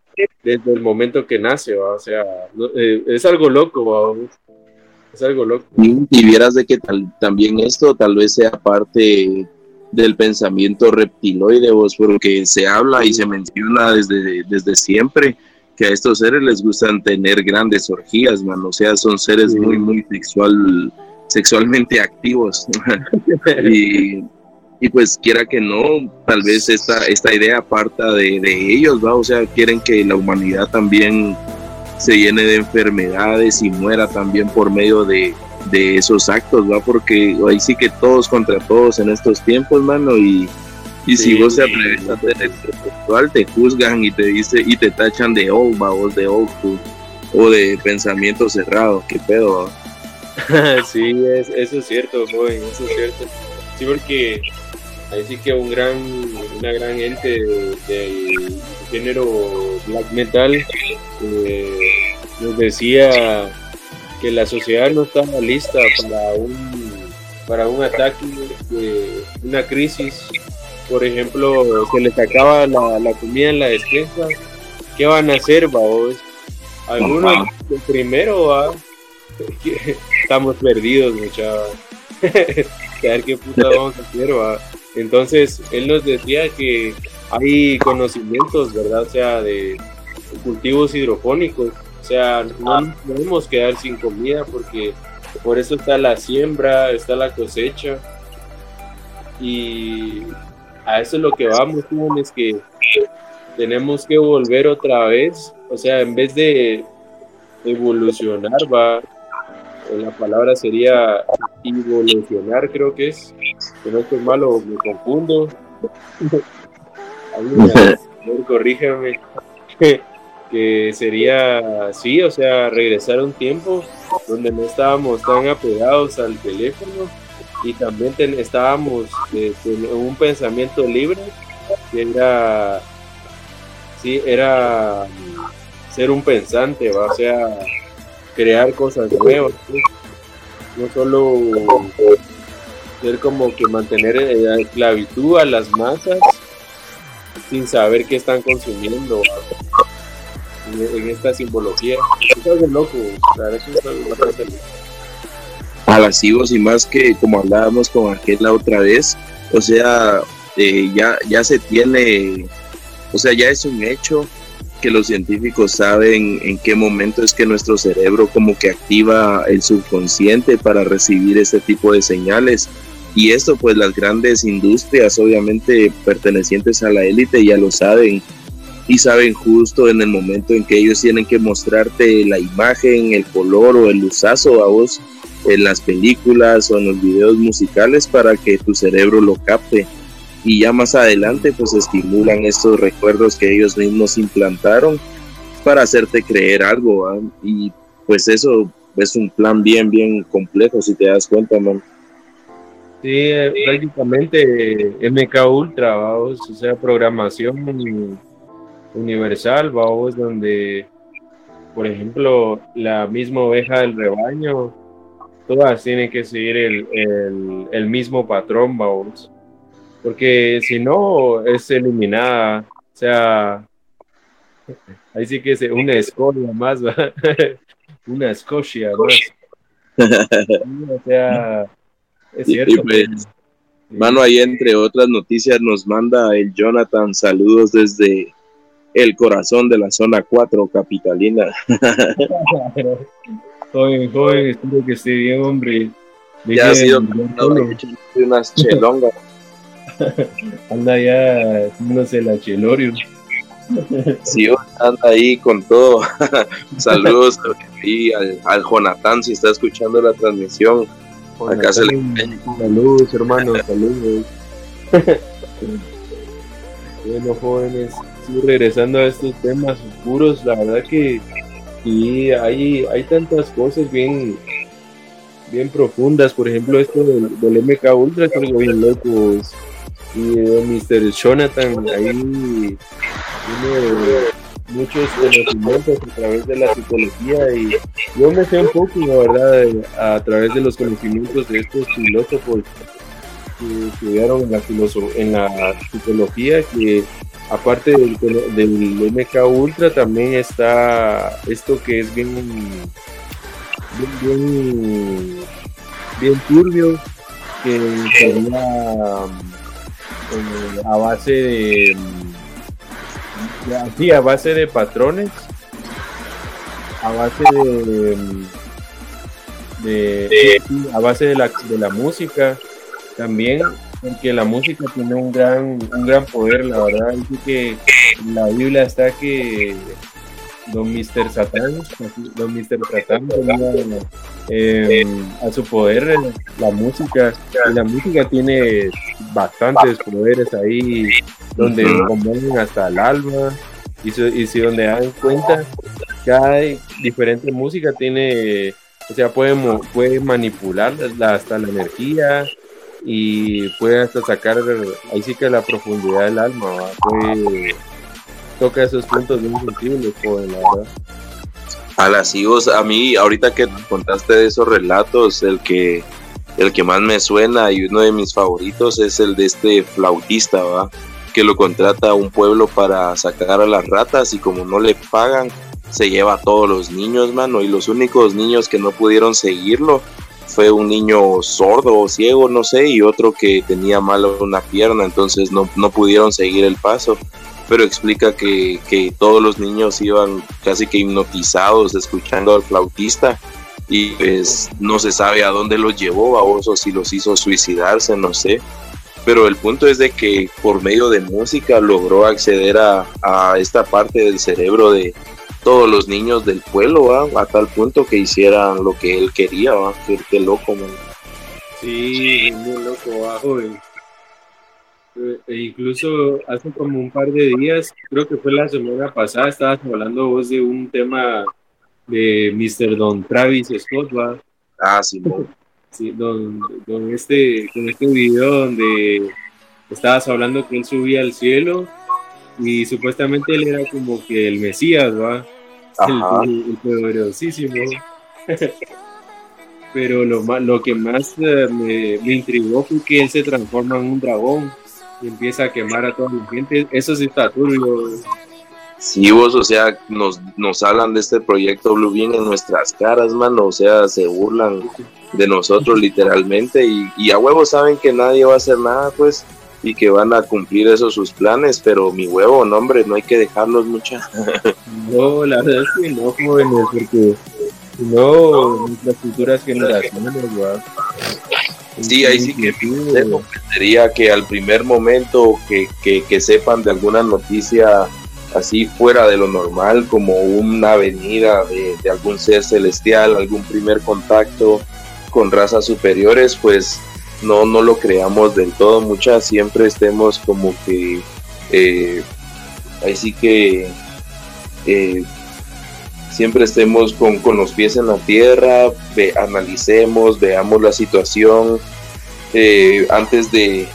desde el momento que nace, ¿va? O sea, es algo loco, ¿va? Es algo loco. Y vieras de que también esto tal vez sea parte del pensamiento reptiloide, vos, porque se habla y se menciona desde siempre que a estos seres les gustan tener grandes orgías, mano. O sea, son seres muy, muy sexualmente activos. Y pues quiera que no, tal vez esta idea parta de ellos, ¿va? O sea, quieren que la humanidad también se llene de enfermedades y muera también por medio de esos actos, ¿va? Porque ahí sí que todos contra todos en estos tiempos, mano, y sí, si vos te atreves a tener sexual, te juzgan y te tachan de OVA, vos de OVA, o de pensamiento cerrado, qué pedo. Sí, eso es cierto, joven, eso es cierto. Sí, porque ahí sí que una gran gente del género black metal nos decía que la sociedad no estaba lista para un ataque, una crisis. Por ejemplo, se les acaba la comida en la despensa, ¿qué van a hacer, babos? Algunos primero, ¿va? Estamos perdidos, muchachos. A ver qué puta vamos a hacer, ¿va? Entonces él nos decía que hay conocimientos, ¿verdad? O sea, de cultivos hidropónicos, o sea, no podemos quedar sin comida, porque por eso está la siembra, está la cosecha, y a eso es lo que vamos, es que tenemos que volver otra vez, o sea, en vez de evolucionar, va, la palabra sería evolucionar, creo que es, que no estoy malo, me confundo. Corríjame. que sería, sí, o sea, regresar a un tiempo donde no estábamos tan apegados al teléfono y también estábamos en un pensamiento libre, que era, sí, era ser un pensante, ¿va? O sea, crear cosas nuevas, ¿sí? No solo ser como que mantener la esclavitud a las masas sin saber qué están consumiendo, ¿va? En esta simbología. Es algo loco, la verdad es que es bastante loco. A las hijos y más que como hablábamos con aquel la otra vez, o sea, ya se tiene, o sea, ya es un hecho que los científicos saben en qué momento es que nuestro cerebro como que activa el subconsciente para recibir este tipo de señales. Y esto pues las grandes industrias obviamente pertenecientes a la élite ya lo saben. Y saben justo en el momento en que ellos tienen que mostrarte la imagen, el color o el usazo a vos en las películas o en los videos musicales para que tu cerebro lo capte. Y ya más adelante pues estimulan estos recuerdos que ellos mismos implantaron para hacerte creer algo, ¿eh? Y pues eso es un plan bien, bien complejo si te das cuenta, man. Sí, prácticamente MK Ultra, vamos, o sea, programación universal, vamos, donde, por ejemplo, la misma oveja del rebaño, todas tienen que seguir el mismo patrón, vamos, porque si no es eliminada, o sea, ahí sí que es una escoria más, ¿verdad? Una escocia más, o sea, es cierto. Pues, mano, ahí entre otras noticias nos manda el Jonathan, saludos desde el corazón de la zona 4 capitalina. Joven, espero que esté bien, hombre. Deje ya ha sido de unas chelongas. Anda ya haciéndose la chelorio. Sí, anda ahí con todo. Saludos y al Jonathan, si está escuchando la transmisión. Jonathan, acá se le... Saludos, hermanos, saludos. Bueno, jóvenes, regresando a estos temas oscuros, la verdad que sí, hay tantas cosas bien profundas. Por ejemplo, esto del MK Ultra es algo bien loco, y Mr. Jonathan ahí tiene muchos conocimientos a través de la psicología, y yo me sé un poco, la verdad, a través de los conocimientos de estos filósofos que estudiaron en la psicología, que aparte del MK Ultra también está esto que es bien turbio, que sería a base de patrones, a base de la música también. Porque la música tiene un gran poder, la verdad. Dice que la Biblia está que Don Mr. Satán tenía a su poder la música. Y la música tiene bastantes poderes ahí, donde conviven hasta el alma. Y si donde dan cuenta, cada diferente música tiene, o sea, puede manipular hasta la energía. Y puede hasta sacar, ahí sí que la profundidad del alma, toca esos puntos bien sensibles, joder, la verdad. A las hijos, a mí, ahorita que contaste de esos relatos, el que más me suena y uno de mis favoritos es el de este flautista, ¿va? Que lo contrata a un pueblo para sacar a las ratas y como no le pagan, se lleva a todos los niños, mano, y los únicos niños que no pudieron seguirlo fue un niño sordo o ciego, no sé, y otro que tenía malo una pierna, entonces no pudieron seguir el paso, pero explica que todos los niños iban casi que hipnotizados escuchando al flautista, y pues no se sabe a dónde los llevó, o si los hizo suicidarse, no sé, pero el punto es de que por medio de música logró acceder a esta parte del cerebro de todos los niños del pueblo, ¿va? A tal punto que hicieran lo que él quería, ¿va? Qué loco, man. Sí, muy loco, va, joven. E incluso hace como un par de días, creo que fue la semana pasada, estabas hablando vos de un tema de Mr. Don Travis Scott, ¿va? Ah, sí, no. Sí, con este video donde estabas hablando que él subía al cielo y supuestamente él era como que el Mesías, ¿va? Ajá. El poderosísimo. Pero lo que más me intrigó fue que él se transforma en un dragón y empieza a quemar a toda la gente. Eso sí está turbio. Sí, vos, o sea, nos hablan de este proyecto Blue Beam en nuestras caras, mano, o sea, se burlan de nosotros literalmente, y a huevo saben que nadie va a hacer nada, pues, y que van a cumplir esos sus planes, pero mi huevo, no, hombre, no hay que dejarlos mucha. No, la verdad es que no, jóvenes, porque no, nuestras futuras generaciones, ¿verdad? Sí, ahí sí que me sorprendería que al primer momento que sepan de alguna noticia así fuera de lo normal, como una venida de algún ser celestial, algún primer contacto con razas superiores, pues no lo creamos del todo, muchas, siempre estemos como que ahí sí que siempre estemos con los pies en la tierra, analicemos, veamos la situación antes de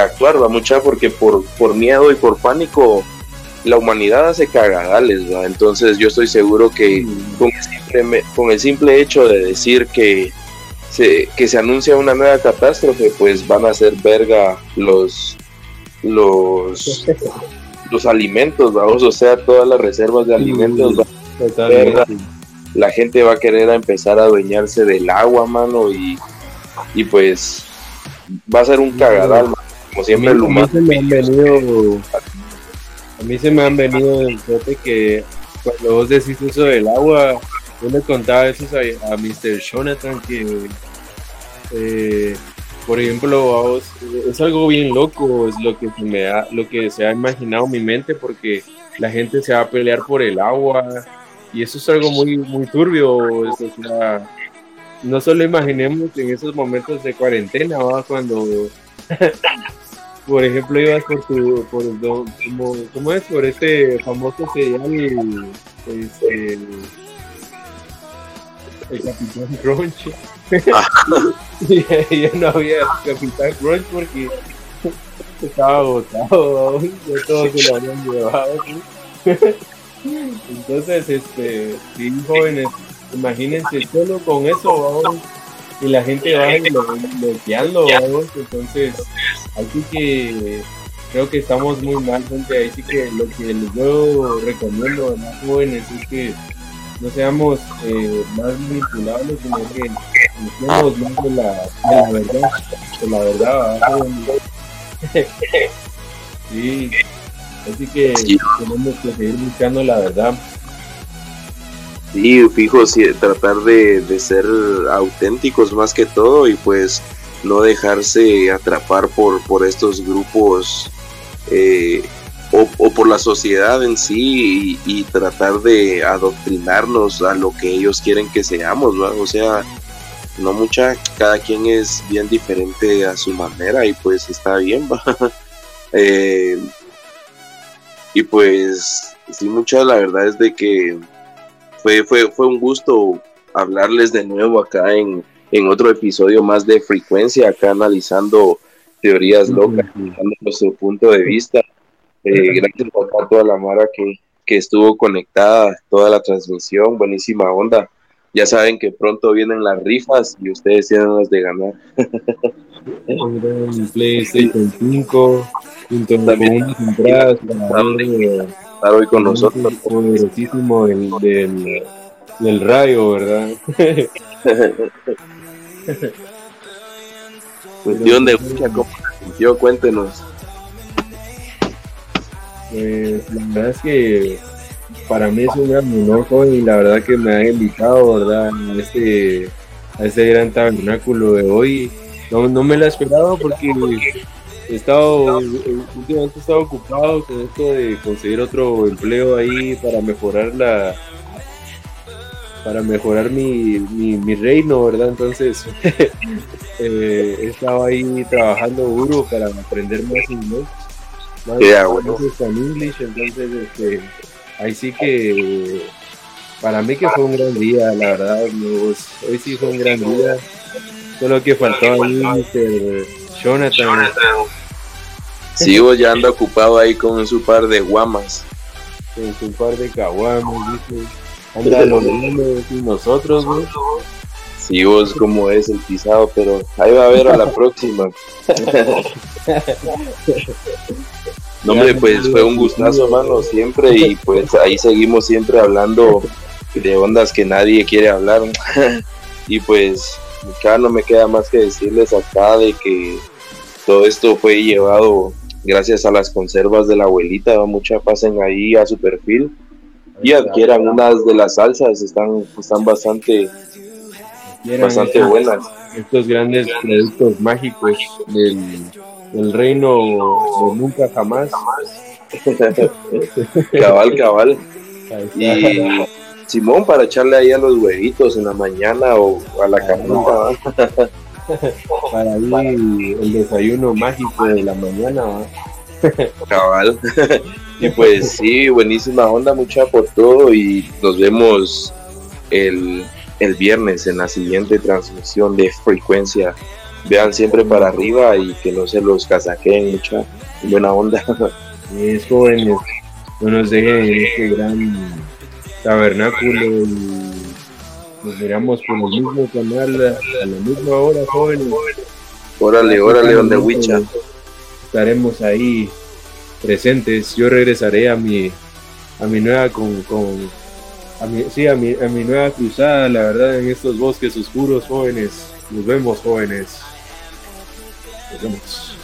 actuar, va, mucha, porque por miedo y por pánico la humanidad hace cagadales, ¿no? Entonces yo estoy seguro que con el simple hecho de decir que se anuncia una nueva catástrofe, pues van a ser verga los alimentos, vamos, o sea, todas las reservas de alimentos, verga, la gente va a querer empezar a adueñarse del agua, mano, y pues va a ser un cagadal, mano, como siempre el humano. A mí se me han venido del tope que cuando vos decís eso del agua, yo le contaba eso a Mr. Jonathan, que por ejemplo, a vos, es algo bien loco, es lo que se ha imaginado mi mente, porque la gente se va a pelear por el agua, y eso es algo muy, muy turbio, o sea, no solo imaginemos en esos momentos de cuarentena, ¿va? Cuando... Por ejemplo, ibas por por este famoso serial, el Capitán Crunch. Y ya no había Capitán Crunch porque estaba agotado, ya todos se lo habían llevado, ¿sí? Entonces, sí, jóvenes, imagínense solo con eso, vamos. Y la gente va bloqueando, vamos, entonces, así que creo que estamos muy mal, gente, así que lo que yo recomiendo a los jóvenes es que no seamos más manipulables, sino que nos más de la verdad, sí, así que tenemos que seguir buscando la verdad. Sí, fijo, sí, tratar de ser auténticos más que todo y pues no dejarse atrapar por estos grupos o por la sociedad en sí y tratar de adoctrinarnos a lo que ellos quieren que seamos, ¿no? O sea, no mucha, cada quien es bien diferente a su manera y pues está bien, ¿va? Y pues sí, mucha, la verdad es de que Fue un gusto hablarles de nuevo acá en otro episodio más de Freakuencia, acá analizando teorías locas, dando nuestro punto de vista. Gracias a toda la mara que estuvo conectada, toda la transmisión, buenísima onda. Ya saben que pronto vienen las rifas y ustedes tienen las de ganar. Un PlayStation 5, también entradas para hoy con nosotros, poderosísimo del rayo, ¿verdad? Cuestión de mucha confusión, cuéntenos. La verdad es que para mí es un gran enojo y la verdad que me han invitado, ¿verdad? A este gran tabernáculo de hoy. No me la esperaba porque últimamente he estado ocupado con esto de conseguir otro empleo ahí para mejorar mi reino, ¿verdad? Entonces he estado ahí trabajando duro para aprender más inglés. Más en inglés, entonces ahí sí que para mí que fue un gran día, la verdad. Hoy sí fue un gran día. Solo que faltaba ahí Jonathan. Sí, vos ya anda ocupado ahí con su par de guamas. Con su par de caguamas, dice. Anda los niños y nosotros, güey. Sí, vos como es el pisado, pero ahí va a ver a la próxima. No, hombre, pues fue un gustazo, mano, siempre. Y pues ahí seguimos siempre hablando de ondas que nadie quiere hablar. Y pues acá no me queda más que decirles acá de que todo esto fue llevado gracias a las conservas de la abuelita. Mucha, pasen ahí a su perfil y adquieran unas de las salsas, están bastante buenas. Estos grandes productos mágicos del reino de nunca jamás. Cabal. Y simón, para echarle ahí a los huevitos en la mañana o a la carnita. Para mí el desayuno mágico de la mañana, cabal. Y pues sí, buenísima onda, mucha, por todo, y nos vemos el viernes en la siguiente transmisión de Freakuencia. Vean siempre para arriba y que no se los casaquen, mucha buena onda. Es jóvenes, no nos dejen en este gran tabernáculo y nos veremos por el mismo canal a la misma hora, jóvenes. Órale, donde Wicha. Estaremos ahí presentes. Yo regresaré a mi nueva a mi nueva cruzada, la verdad, en estos bosques oscuros, jóvenes. Nos vemos, jóvenes. Nos vemos.